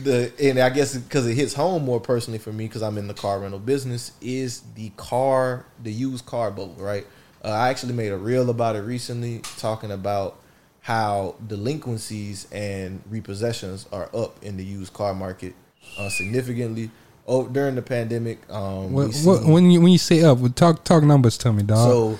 The And I guess because it hits home more personally for me because I'm in the car rental business is the car, the used car bubble, right? Uh, I actually made a reel about it recently talking about how delinquencies and repossessions are up in the used car market uh, significantly oh, during the pandemic. Um, what, what, when you when you say up, well, talk talk numbers to me, dog. So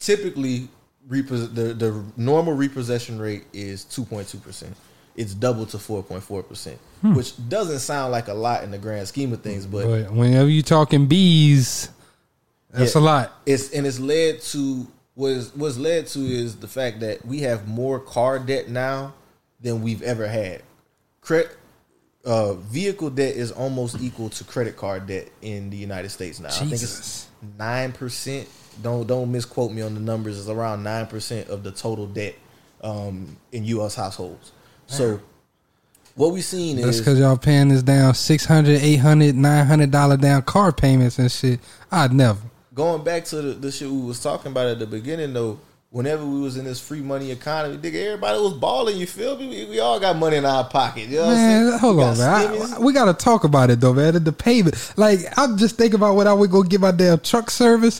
typically repos- the, the normal repossession rate is two point two percent. It's double to four point four percent, hmm. which doesn't sound like a lot in the grand scheme of things. But, but whenever you're talking B's... That's yeah. a lot. It's and it's led to what is what's led to is the fact that we have more car debt now than we've ever had. Credit uh, vehicle debt is almost equal to credit card debt in the United States now. Jesus. I think it's nine percent. Don't don't misquote me on the numbers. It's around nine percent of the total debt um, in U S households. Damn. So what we seen That's is... That's because y'all paying this down six hundred dollars, eight hundred dollars, nine hundred dollars down car payments and shit. I'd never. Going back to the, the shit we was talking about at the beginning, though, whenever we was in this free money economy, nigga, everybody was balling, you feel me? We, we all got money in our pocket. You know what man, I'm saying? Hold on, man. I, I, we got to talk about it, though, man. The payment. Like, I'm just thinking about what I would go get my damn truck service.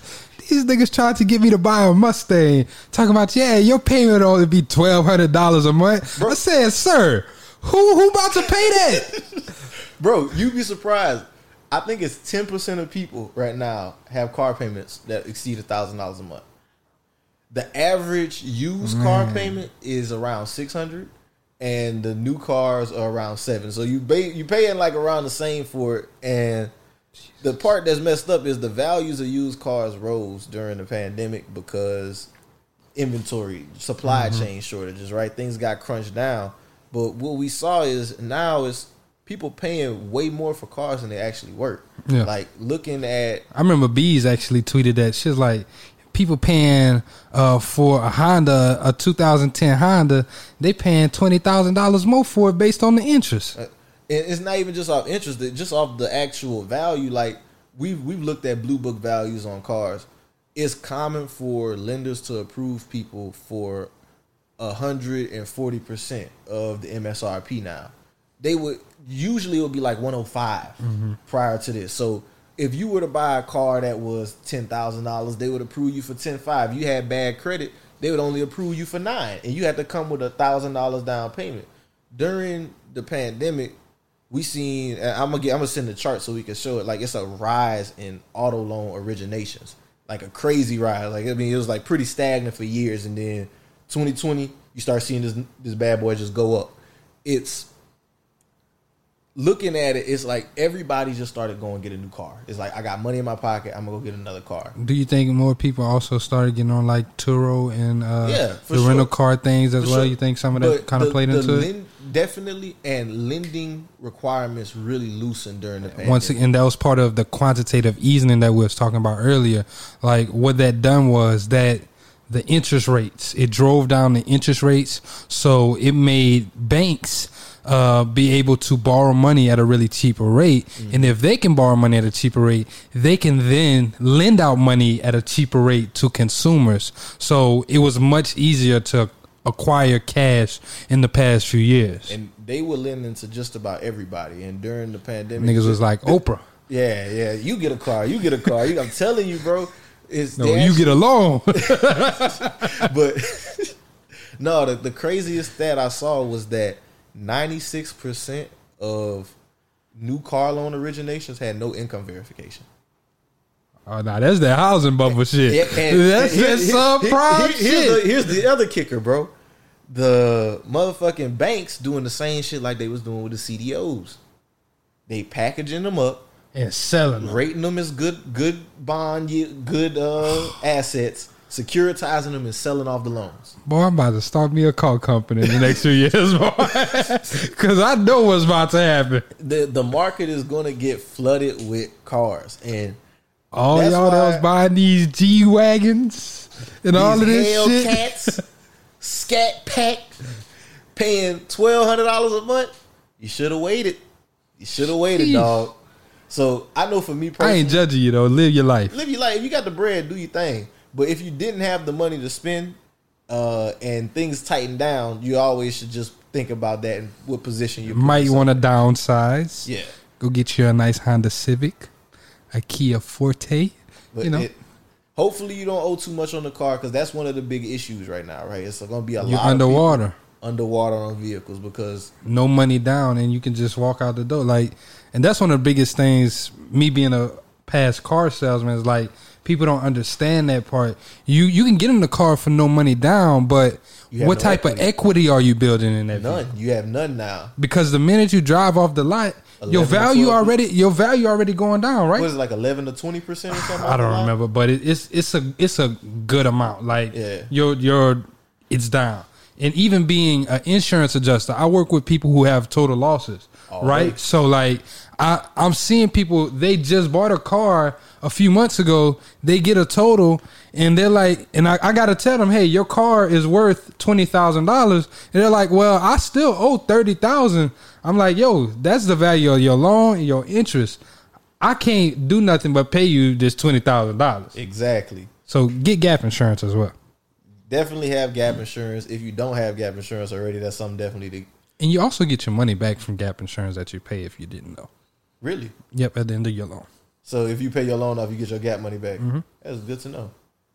These niggas tried to get me to buy a Mustang. Talking about, yeah, your payment only be twelve hundred dollars a month. Bro. I said, sir, who who about to pay that? Bro, you'd be surprised. I think it's ten percent of people right now have car payments that exceed one thousand dollars a month. The average used Man. car payment is around six hundred dollars, and the new cars are around seven dollars. So you pay, you paying like around the same for it. And Jesus. The part that's messed up is the values of used cars rose during the pandemic because inventory, supply mm-hmm. chain shortages, right? Things got crunched down. But what we saw is now it's people paying way more for cars than they actually worth. Yeah. Like looking at, I remember B's actually tweeted that shit's like people paying uh, for a Honda, a two thousand ten Honda, they paying twenty thousand dollars more for it based on the interest. Uh, and it's not even just off interest; it's just off the actual value. Like we've we've looked at Blue Book values on cars. It's common for lenders to approve people for a hundred and forty percent of the M S R P now. They would usually it would be like one oh five mm-hmm. prior to this. So if you were to buy a car that was ten thousand dollars, they would approve you for ten thousand five hundred dollars. You had bad credit, they would only approve you for nine, and you had to come with a one thousand dollars down payment. During the pandemic, we seen I'm going to I'm going to send the chart so we can show it. Like it's a rise in auto loan originations. Like a crazy rise. Like I mean it was like pretty stagnant for years, and then twenty twenty you start seeing this this bad boy just go up. It's looking at it, it's like everybody just started going get a new car. It's like I got money in my pocket, I'm gonna go get another car. Do you think more people also started getting on like Turo and uh, yeah, the sure. rental car things as for well? Sure. You think some of that but kind of the, played the into lend- it? Definitely, and lending requirements really loosened during the pandemic. Once again, that was part of the quantitative easing that we was talking about earlier. Like what that done was that the interest rates, it drove down the interest rates, so it made banks Uh, be able to borrow money at a really cheaper rate. Mm-hmm. And if they can borrow money at a cheaper rate, they can then lend out money at a cheaper rate to consumers. So it was much easier to acquire cash in the past few years. And they were lending to just about everybody. And during the pandemic, niggas was like Oprah. Yeah, yeah. You get a car. You get a car. I'm telling you, bro. It's no, dash- you get a loan. But no, the, the craziest stat I saw was that ninety-six percent of new car loan originations had no income verification. Oh, no, that's that housing bubble shit. Yeah, and, that's and that here, subprime here, here, shit. Here's the, here's the other kicker, bro. The motherfucking banks doing the same shit like they was doing with the C D Os. They packaging them up and selling them, rating them as good, good bond, good uh, assets, securitizing them and selling off the loans. Boy, I'm about to start me a car company in the next few years, boy, because I know what's about to happen. The the market is going to get flooded with cars and. All that's y'all that was buying these G-Wagons and these all of this Hellcats, shit. Hellcats, Scat Pack, paying twelve hundred dollars a month. You should have waited. You should have waited, Jeez. dog. So I know for me personally. I ain't judging you, though. Live your life. Live your life. If you got the bread, do your thing. But if you didn't have the money to spend uh, and things tighten down, you always should just think about that and what position you're in. You might want to downsize. Yeah. Go get you a nice Honda Civic. A Kia Forte, but you know. It, hopefully, you don't owe too much on the car because that's one of the big issues right now, right? It's going to be a You're lot underwater. Of underwater on vehicles because no money down and you can just walk out the door. Like, and that's one of the biggest things. Me being a past car salesman is like people don't understand that part. You you can get in the car for no money down, but what no type equity. of equity are you building in that? None. Vehicle? You have none now because the minute you drive off the lot. Your value already, your value already going down, right? Was it like eleven to twenty percent or something? I don't like remember, but it, it's it's a it's a good amount. Like yeah. your your it's down, and even being an insurance adjuster, I work with people who have total losses, oh, right? right? So like I I'm seeing people they just bought a car a few months ago, they get a total, and they're like, and I, I gotta tell them, hey, your car is worth twenty thousand dollars, and they're like, well, I still owe thirty thousand. I'm like, yo, that's the value of your loan and your interest. I can't do nothing but pay you this twenty thousand dollars. Exactly. So get Gap insurance as well. Definitely have Gap insurance. If you don't have Gap insurance already, that's something definitely to. And you also get your money back from Gap insurance that you pay if you didn't know. Really? Yep, at the end of your loan. So if you pay your loan off, you get your Gap money back. Mm-hmm. That's good to know.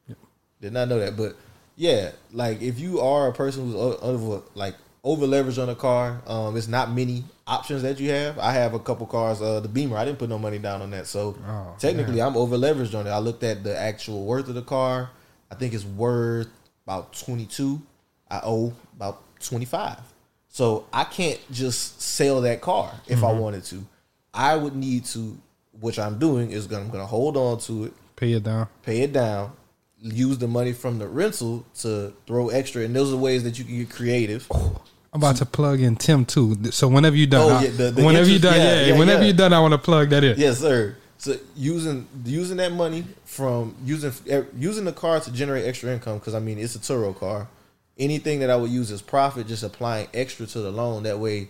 Yep. Did not know that. But yeah, like if you are a person who's over, like, over leverage on a car. Um, it's not many options that you have. I have a couple cars. Uh, the Beamer, I didn't put no money down on that. So oh, technically, man. I'm over leveraged on it. I looked at the actual worth of the car. I think it's worth about twenty-two. I owe about twenty-five. So I can't just sell that car if mm-hmm. I wanted to. I would need to, which I'm doing, is gonna, I'm going to hold on to it. Pay it down. Pay it down. Use the money from the rental to throw extra. And those are ways that you can get creative. Oh. I'm about to plug in Tim too. So whenever you're done, oh, yeah, the, the whenever you're done, yeah, yeah, yeah whenever yeah. you're done, I want to plug that in. Yes, sir. So using using that money from using using the car to generate extra income because I mean it's a Turo car. Anything that I would use as profit, just applying extra to the loan. That way,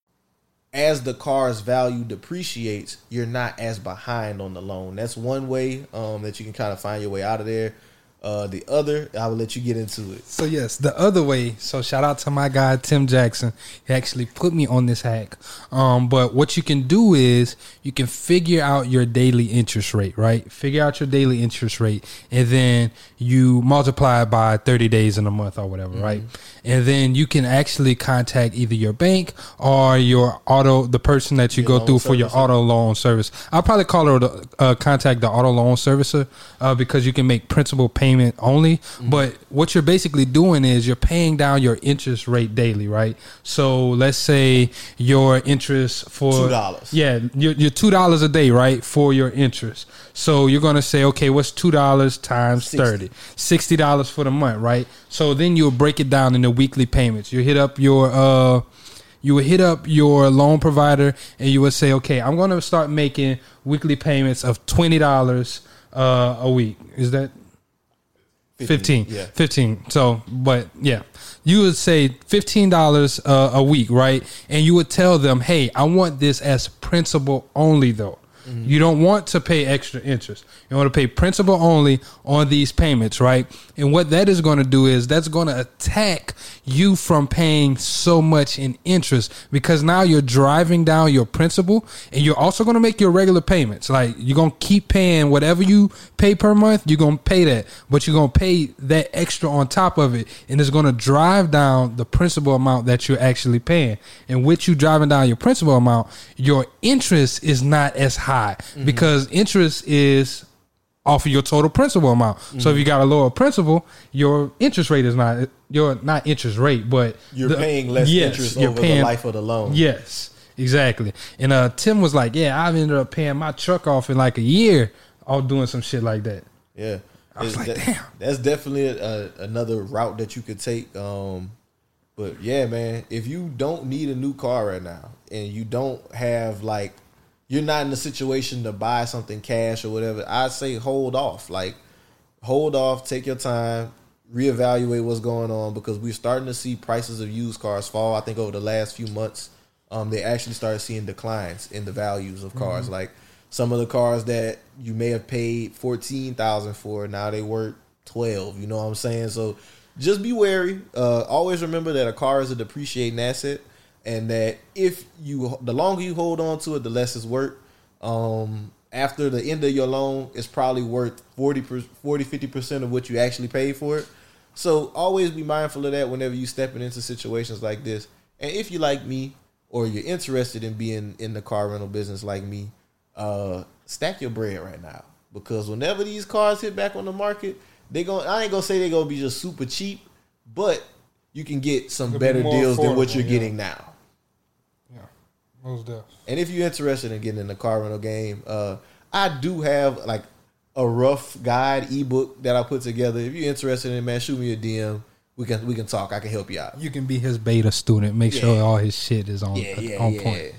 As the car's value depreciates, you're not as behind on the loan. That's one way um, that you can kind of find your way out of there. Uh, the other, I will let you get into it. So, yes, the other way. So, shout out to my guy, Tim Jackson. He actually put me on this hack. Um, but what you can do is you can figure out your daily interest rate, right? Figure out your daily interest rate. And then you multiply it by thirty days in a month or whatever, mm-hmm. right? And then you can actually contact either your bank or your auto, the person that you your go through servicer. For your auto loan service. I'll probably call her to uh, contact the auto loan servicer uh, because you can make principal payment only. Mm-hmm. But what you're basically doing is you're paying down your interest rate daily, right? So let's say your interest for two dollars. Yeah, you're, you're two dollars a day, right, for your interest. So you're going to say, okay, what's two dollars times sixty. thirty? sixty dollars for the month, right? So then you'll break it down into their weekly payments. You hit up your uh, you would hit up your loan provider and you would say, okay, I'm going to start making weekly payments of twenty dollars uh, a week. Is that fifteen? Yeah. fifteen. So, but yeah, you would say fifteen dollars uh, a week, right? And you would tell them, hey, I want this as principal only though. Mm-hmm. You don't want to pay extra interest. You want to pay principal only on these payments, right? And what that is going to do is that's going to attack you from paying so much in interest, because now you're driving down your principal, and you're also going to make your regular payments. Like, you're going to keep paying whatever you pay per month. You're going to pay that, but you're going to pay that extra on top of it, and it's going to drive down the principal amount that you're actually paying. And with you driving down your principal amount, your interest is not as high. High, mm-hmm. Because interest is off of your total principal amount. Mm-hmm. So if you got a lower principal, your interest rate is not your not interest rate, but you're the, paying less yes, interest over paying, the life of the loan. Yes, exactly. And uh, Tim was like, "Yeah, I've ended up paying my truck off in like a year, all doing some shit like that." Yeah, I was it's like, that, "Damn, that's definitely a, another route that you could take." Um, but yeah, man, if you don't need a new car right now and you don't have like. You're not in a situation to buy something cash or whatever. I say hold off. Like, hold off, take your time, reevaluate what's going on, because we're starting to see prices of used cars fall. I think over the last few months, um, they actually started seeing declines in the values of cars. Mm-hmm. Like, some of the cars that you may have paid fourteen thousand dollars for, now they worth twelve thousand dollars. You know what I'm saying? So just be wary. Uh, always remember that a car is a depreciating asset. And that if you, the longer you hold on to it, the less it's worth. Um, after the end of your loan, it's probably worth forty, forty, fifty percent of what you actually paid for it. So always be mindful of that whenever you're stepping into situations like this. And if you like me, or you're interested in being in the car rental business like me, uh, stack your bread right now. Because whenever these cars hit back on the market, they gonna, I ain't going to say they're going to be just super cheap, but you can get some better deals than what you're yeah. getting now. Most definitely. And if you're interested in getting in the car rental game, uh, I do have like a rough guide ebook that I put together. If you're interested in it, man, shoot me a D M. We can we can talk. I can help you out. You can be his beta student. Make yeah. sure all his shit is on yeah, yeah, on yeah. point.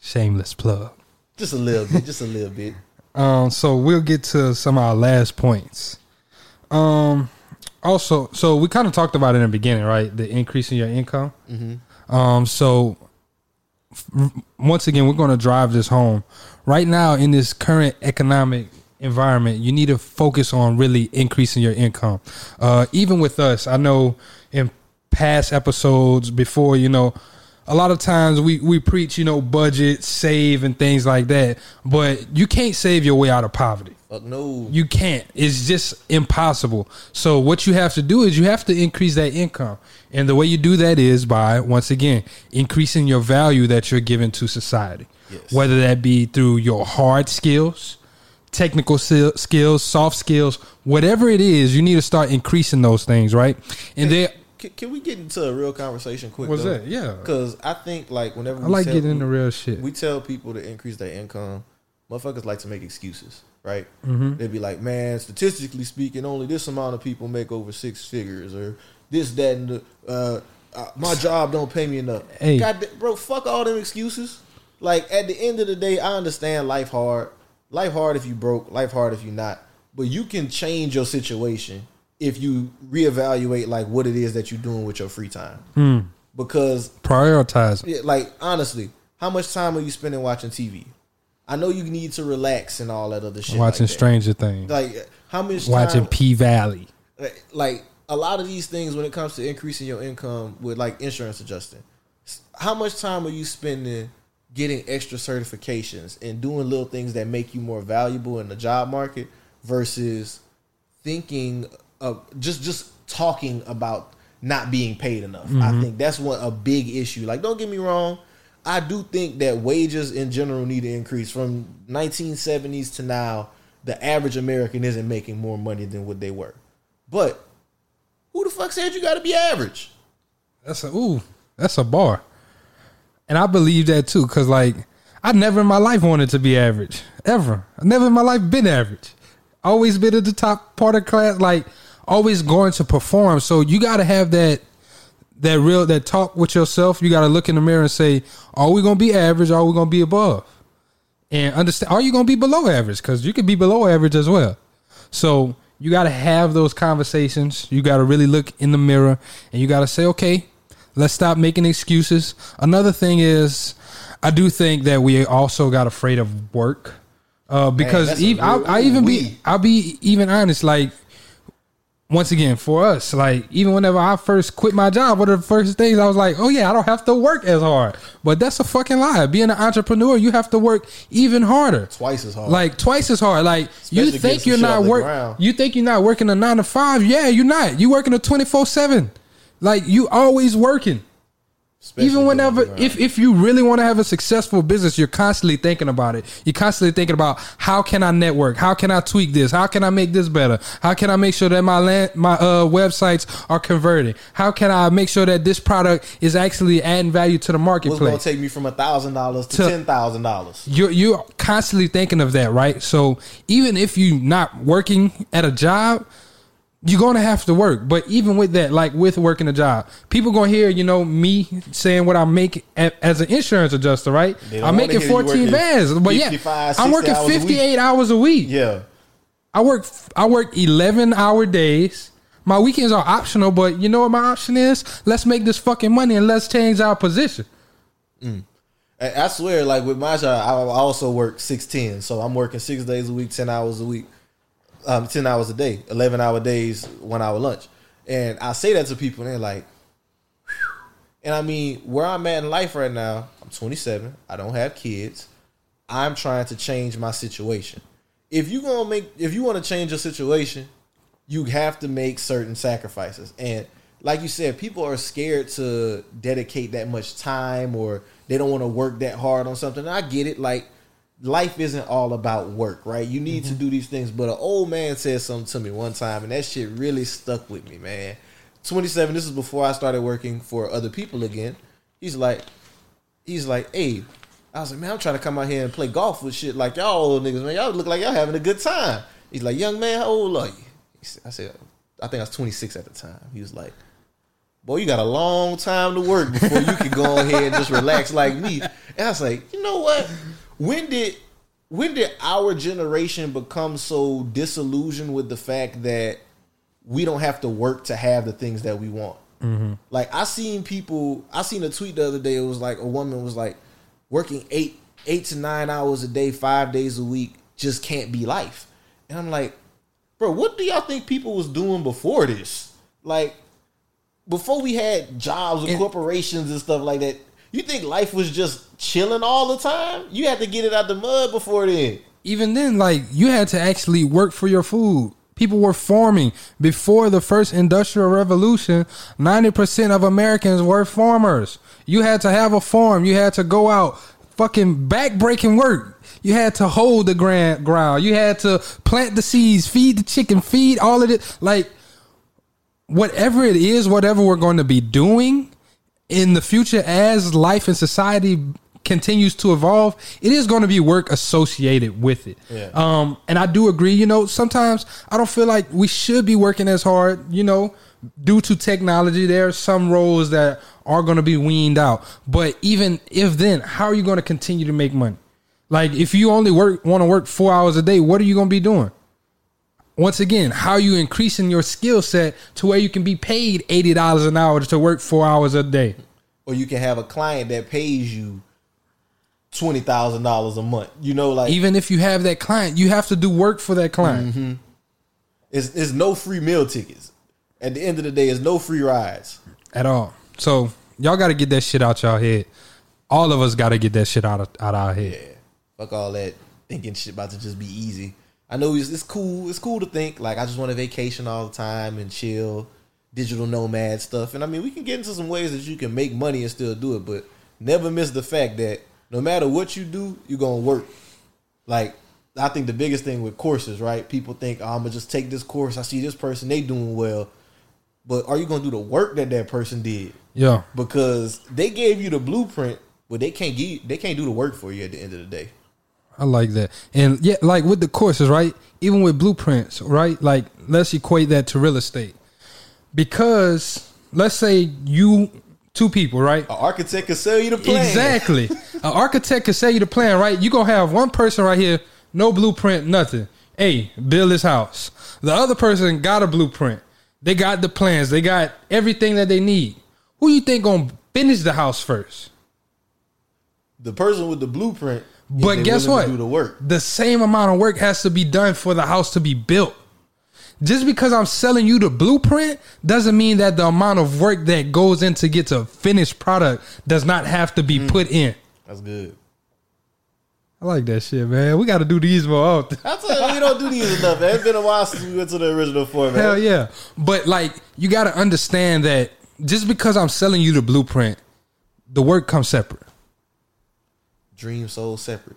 Shameless plug. Just a little bit. Just a little bit. Um. So we'll get to some of our last points. Um. Also, so we kind of talked about it in the beginning, right? The increase in your income. Mm-hmm. Um. So. Once again, we're going to drive this home. Right now, in this current economic environment, you need to focus on really increasing your income. Uh, even with us, I know in past episodes before, you know, a lot of times we, we preach, you know, budget, save, and things like that. But you can't save your way out of poverty. Fuck no. You can't. It's just impossible. So what you have to do is you have to increase that income. And the way you do that is by, once again, increasing your value that you're giving to society. Yes. Whether that be through your hard skills, technical skills, soft skills, whatever it is, you need to start increasing those things, right? And hey, then, can we get into a real conversation quick? What's though? That? Yeah. Because I think, like, whenever we I like tell, getting into real shit. We tell people to increase their income. Motherfuckers like to make excuses. Right? Mm-hmm. They'd be like, man, statistically speaking, only this amount of people make over six figures, or this, that, and the, uh, uh, my job don't pay me enough. Hey. God, bro, fuck all them excuses. Like, at the end of the day, I understand life hard. Life hard if you broke. Life hard if you not. But you can change your situation if you reevaluate, like, what it is that you're doing with your free time. Mm. Because prioritize. Yeah, like, honestly, how much time are you spending watching T V? I know you need to relax and all that other shit. Watching like Stranger Things. Like, how much time? Watching P-Valley. Like, like, a lot of these things when it comes to increasing your income with, like, insurance adjusting. How much time are you spending getting extra certifications and doing little things that make you more valuable in the job market versus thinking of just, just talking about not being paid enough? Mm-hmm. I think that's what a big issue. Like, don't get me wrong. I do think that wages in general need to increase. From nineteen seventies to now, the average American isn't making more money than what they were. But who the fuck said you got to be average? That's a ooh, that's a bar. And I believe that too, because like I never in my life wanted to be average ever. I never in my life been average. Always been at the top part of class, like always going to perform. So you got to have that that real, that talk with yourself. You got to look in the mirror and say, are we going to be average? Or are we going to be above? And understand, are you going to be below average? Because you could be below average as well. So you got to have those conversations. You got to really look in the mirror and you got to say, okay, let's stop making excuses. Another thing is, I do think that we also got afraid of work. Uh, because even, I, I even be, I'll be even honest, like, once again, for us, like, even whenever I first quit my job, one of the first things I was like, oh, yeah, I don't have to work as hard. But that's a fucking lie. Being an entrepreneur, you have to work even harder. Twice as hard. Like, twice as hard. Like, especially you think you're not working. You think you're not working a nine to five. Yeah, you're not. You're working a twenty-four seven. Like, you always working. Especially even whenever, if, if you really want to have a successful business, you're constantly thinking about it. You're constantly thinking about, how can I network? How can I tweak this? How can I make this better? How can I make sure that my land, my uh, websites are converting? How can I make sure that this product is actually adding value to the marketplace? What's going to take me from one thousand dollars to, to ten thousand dollars? You're, you're constantly thinking of that, right? So even if you're not working at a job, you're going to have to work. But even with that, like with working a job, people going to hear, you know, me saying what I make as an insurance adjuster, right? I'm making fourteen bands, but yeah, I'm working fifty-eight hours a week. Yeah. I work, I work eleven hour days. My weekends are optional, but you know what my option is? Let's make this fucking money and let's change our position. Mm. I swear, like with my job, I also work six ten. So I'm working six days a week, ten hours a week. Um, ten hours a day, eleven hour days, one hour lunch, and I say that to people, and they're like, whew. And I mean, where I'm at in life right now, I'm twenty-seven. I don't have kids. I'm trying to change my situation. If you gonna make, if you want to change your situation, you have to make certain sacrifices. And like you said, people are scared to dedicate that much time, or they don't want to work that hard on something. And I get it, like. Life isn't all about work, right? You need mm-hmm. to do these things. But an old man said something to me one time, and that shit really stuck with me, man. twenty-seven, this is before I started working for other people again. He's like, he's like, hey, I was like, man, I'm trying to come out here and play golf with shit like y'all old niggas, man. Y'all look like y'all having a good time. He's like, young man, how old are you? He said, I said, I think I was twenty-six at the time. He was like, boy, you got a long time to work before you can go ahead and just relax like me. And I was like, you know what? When did when did our generation become so disillusioned with the fact that we don't have to work to have the things that we want? Mm-hmm. Like I seen people, I seen a tweet the other day. It was like a woman was like, working eight eight to nine hours a day, five days a week just can't be life. And I'm like, bro, what do y'all think people was doing before this? Like before we had jobs and corporations and stuff like that. You think life was just chilling all the time? You had to get it out the mud before then. Even then, like, you had to actually work for your food. People were farming. Before the first industrial revolution, ninety percent of Americans were farmers. You had to have a farm. You had to go out fucking back-breaking work. You had to hold the ground. You had to plant the seeds, feed the chicken, feed all of it. Like, whatever it is, whatever we're going to be doing in the future, as life and society continues to evolve, it is going to be work associated with it. Yeah. Um, and I do agree, you know, sometimes I don't feel like we should be working as hard, you know, due to technology. There are some roles that are going to be weaned out. But even if then, how are you going to continue to make money? Like if you only work, want to work four hours a day, what are you going to be doing? Once again, how are you increasing your skill set to where you can be paid eighty dollars an hour to work four hours a day? Or you can have a client that pays you twenty thousand dollars a month. You know, like even if you have that client, you have to do work for that client. Mm-hmm. It's, it's no free meal tickets. At the end of the day, it's no free rides. At all. So y'all got to get that shit out y'all head. All of us got to get that shit out of, out our head. Yeah. Fuck all that thinking shit about to just be easy. I know it's, it's cool. It's cool to think like I just want a vacation all the time and chill, digital nomad stuff. And I mean, we can get into some ways that you can make money and still do it, but never miss the fact that no matter what you do, you're going to work. Like, I think the biggest thing with courses, right? People think, oh, I'm going to just take this course. I see this person, they doing well. But are you going to do the work that that person did? Yeah. Because they gave you the blueprint, but they can't give, they can't do the work for you at the end of the day. I like that. And yeah, like with the courses, right? Even with blueprints, right? Like let's equate that to real estate, because let's say you two people, right? An architect can sell you the plan. Exactly. An architect can sell you the plan, right? You going to have one person right here, no blueprint, nothing. Hey, build this house. The other person got a blueprint. They got the plans. They got everything that they need. Who you think going to finish the house first? The person with the blueprint. But guess what? Do the work. The same amount of work has to be done for the house to be built. Just because I'm selling you the blueprint doesn't mean that the amount of work that goes in to get to finished product does not have to be mm. put in. That's good. I like that shit, man. We got to do these more often. I tell you, we don't do these enough, man. It's been a while since we went to the original format. Hell yeah. But like, you got to understand that just because I'm selling you the blueprint, the work comes separate. Dream sold separate.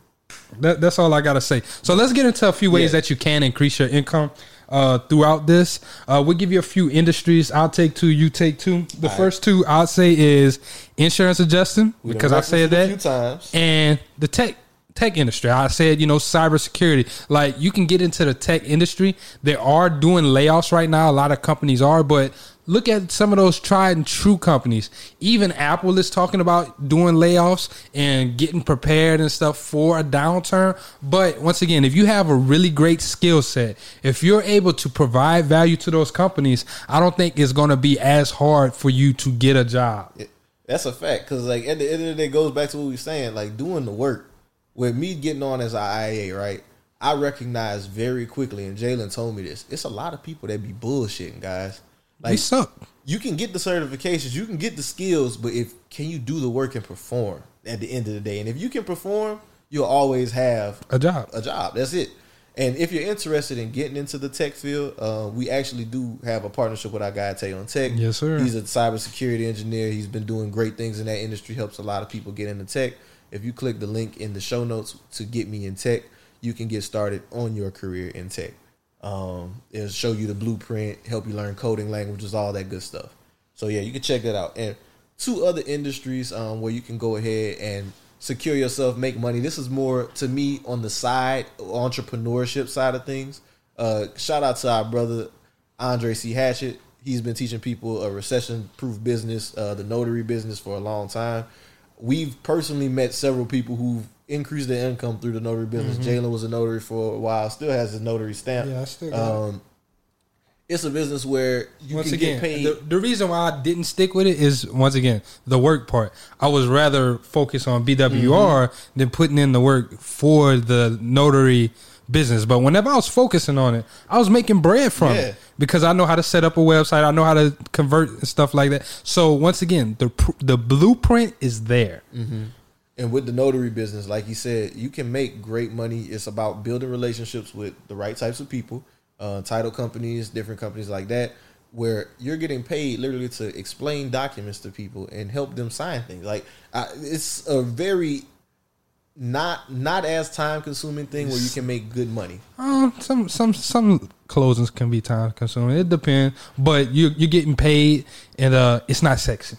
That, that's all I got to say. So let's get into a few ways yeah. that you can increase your income uh, throughout this. Uh, we'll give you a few industries. I'll take two. You take two. The all first right. two I'll say is insurance adjusting, we because I said that. A few times. And the tech tech industry. I said, you know, cybersecurity. Like, you can get into the tech industry. They are doing layoffs right now. A lot of companies are, but look at some of those tried and true companies. Even Apple is talking about doing layoffs and getting prepared and stuff for a downturn. But once again, if you have a really great skill set, if you're able to provide value to those companies, I don't think it's going to be as hard for you to get a job. That's a fact. Because like at the end of the day, it goes back to what we were saying, like doing the work. With me getting on as an I A, right, I recognize very quickly, and Jalen told me this, it's a lot of people that be bullshitting, guys. Like, they suck. You can get the certifications, you can get the skills, but if can you do the work and perform at the end of the day? And if you can perform, you'll always have a job. A job. That's it. And if you're interested in getting into the tech field, uh, we actually do have a partnership with our guy Tay on Tech. Yes, sir. He's a cybersecurity engineer. He's been doing great things in that industry. Helps a lot of people get into tech. If you click the link in the show notes to get me in tech, you can get started on your career in tech. Um, it'll show you the blueprint, help you learn coding languages, all that good stuff. So, yeah, you can check that out. And two other industries um, where you can go ahead and secure yourself, make money. This is more, to me, on the side, entrepreneurship side of things. Uh, shout out to our brother, Andre C. Hatchet. He's been teaching people a recession-proof business, uh, the notary business, for a long time. We've personally met several people who've increased their income through the notary business. Mm-hmm. Jalen was a notary for a while, still has his notary stamp. Yeah, I still got um, it. It's a business where you once can again, get paid. The, the reason why I didn't stick with it is, once again, the work part. I was rather focused on B W R mm-hmm. than putting in the work for the notary business. But whenever I was focusing on it, I was making bread from yeah. it because I know how to set up a website. I know how to convert and stuff like that. So once again, the the blueprint is there. Mm-hmm. And with the notary business, like you said, you can make great money. It's about building relationships with the right types of people, uh, title companies, different companies like that, where you're getting paid literally to explain documents to people and help them sign things. Like I, it's a very Not not as time consuming thing where you can make good money. Um, some some some closings can be time consuming. It depends, but you you're getting paid, and uh, it's not sexy.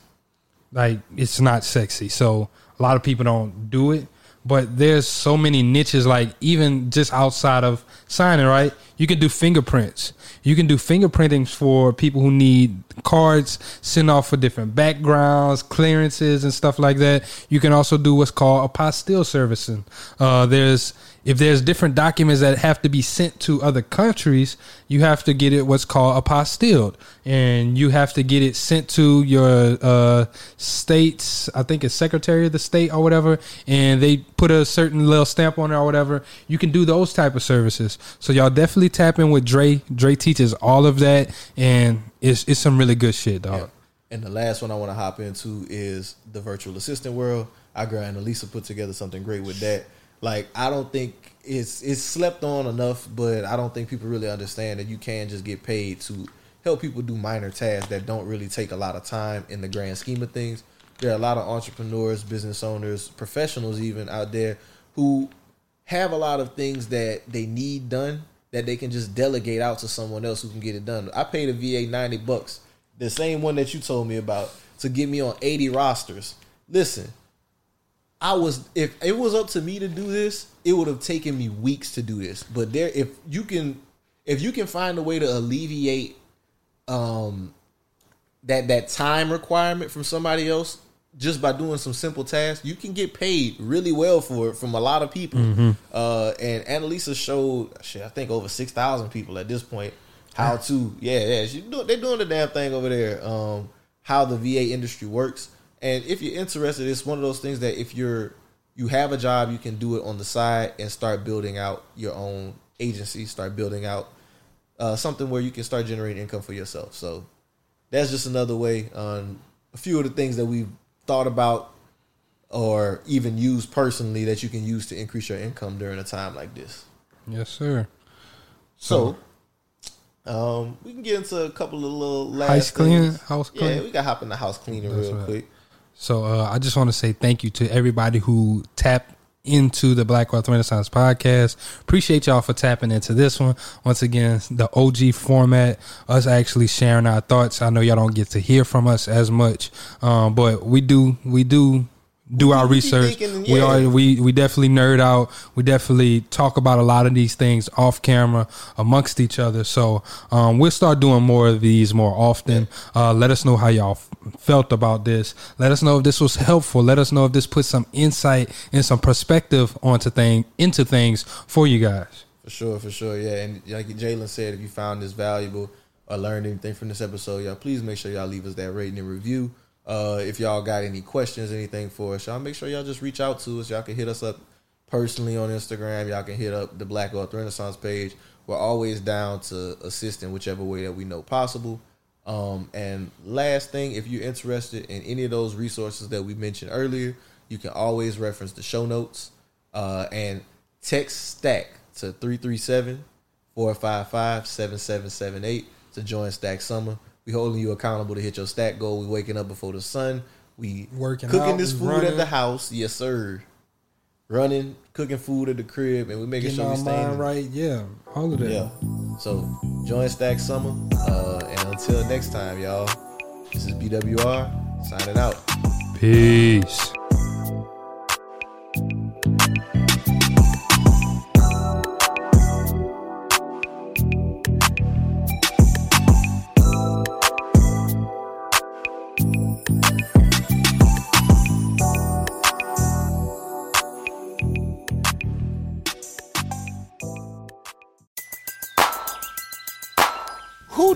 Like it's not sexy, so a lot of people don't do it. But there's so many niches, like even just outside of signing, right? You can do fingerprints. You can do fingerprintings for people who need cards sent off for different backgrounds, clearances, and stuff like that. You can also do what's called apostille servicing. Uh, there's if there's different documents that have to be sent to other countries, you have to get it what's called apostilled, and you have to get it sent to your uh, state's, I think it's Secretary of the State or whatever, and they put a certain little stamp on it or whatever. You can do those type of services. So y'all definitely tap in with Dre. Dre T. teaches all of that, and it's it's some really good shit, dog. Yeah. And the last one I want to hop into is the virtual assistant world. Our girl Annalisa put together something great with that. Like, I don't think it's it's slept on enough, but I don't think people really understand that you can just get paid to help people do minor tasks that don't really take a lot of time in the grand scheme of things. There are a lot of entrepreneurs, business owners, professionals even out there who have a lot of things that they need done that they can just delegate out to someone else who can get it done. I paid a V A ninety bucks, the same one that you told me about, to get me on eighty rosters. Listen, I was if it was up to me to do this, it would have taken me weeks to do this. But there, if you can, if you can find a way to alleviate um, that that time requirement from somebody else just by doing some simple tasks, you can get paid really well for it from a lot of people. Mm-hmm. Uh, and Annalisa showed, shit, I think over six thousand people at this point, how to, yeah, yeah, she do, they're doing the damn thing over there, um, how the V A industry works. And if you're interested, it's one of those things that if you're, you have a job, you can do it on the side and start building out your own agency, start building out uh, something where you can start generating income for yourself. So that's just another way on a few of the things that we've thought about or even used personally that you can use to increase your income during a time like this. Yes, sir. So, so um, we can get into a couple of little last house cleaning. House cleaning. Yeah, we got hop in the house cleaning That's real right. quick. So uh, I just want to say thank you to everybody who tapped into the Black Wealth Renaissance podcast. Appreciate y'all for tapping into this one. Once again, the O G format, us actually sharing our thoughts. I know y'all don't get to hear from us as much, um, but we do, we do do our research. Thinking, yeah. We are, we we definitely nerd out. We definitely talk about a lot of these things off camera amongst each other. So um, we'll start doing more of these more often. Yeah. Uh, let us know how y'all felt about this. Let us know if this was helpful. Let us know if this put some insight and some perspective onto thing into things for you guys. For sure, for sure, yeah. And like Jalen said, if you found this valuable or learned anything from this episode, y'all please make sure y'all leave us that rating and review. Uh, if y'all got any questions, anything for us, y'all make sure y'all just reach out to us. Y'all can hit us up personally on Instagram. Y'all can hit up the Black Wealth Renaissance page. We're always down to assist in whichever way that we know possible. Um, and last thing, if you're interested in any of those resources that we mentioned earlier, you can always reference the show notes, uh, and text STACK to three three seven, four five five, seven seven seven eight to join Stack Summer. We holding you accountable to hit your stack goal. We waking up before the sun. We Working cooking out, this food running. At the house. Yes, sir. Running, cooking food at the crib, and we making Getting sure we staying right. Yeah, all of that. Yeah. So join Stack Summer, uh, and until next time, y'all. This is B W R signing out. Peace.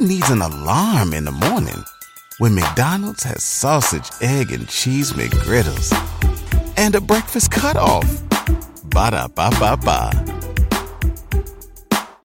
Needs an alarm in the morning when McDonald's has sausage, egg, and cheese McGriddles and a breakfast cutoff. Ba-da-ba-ba-ba.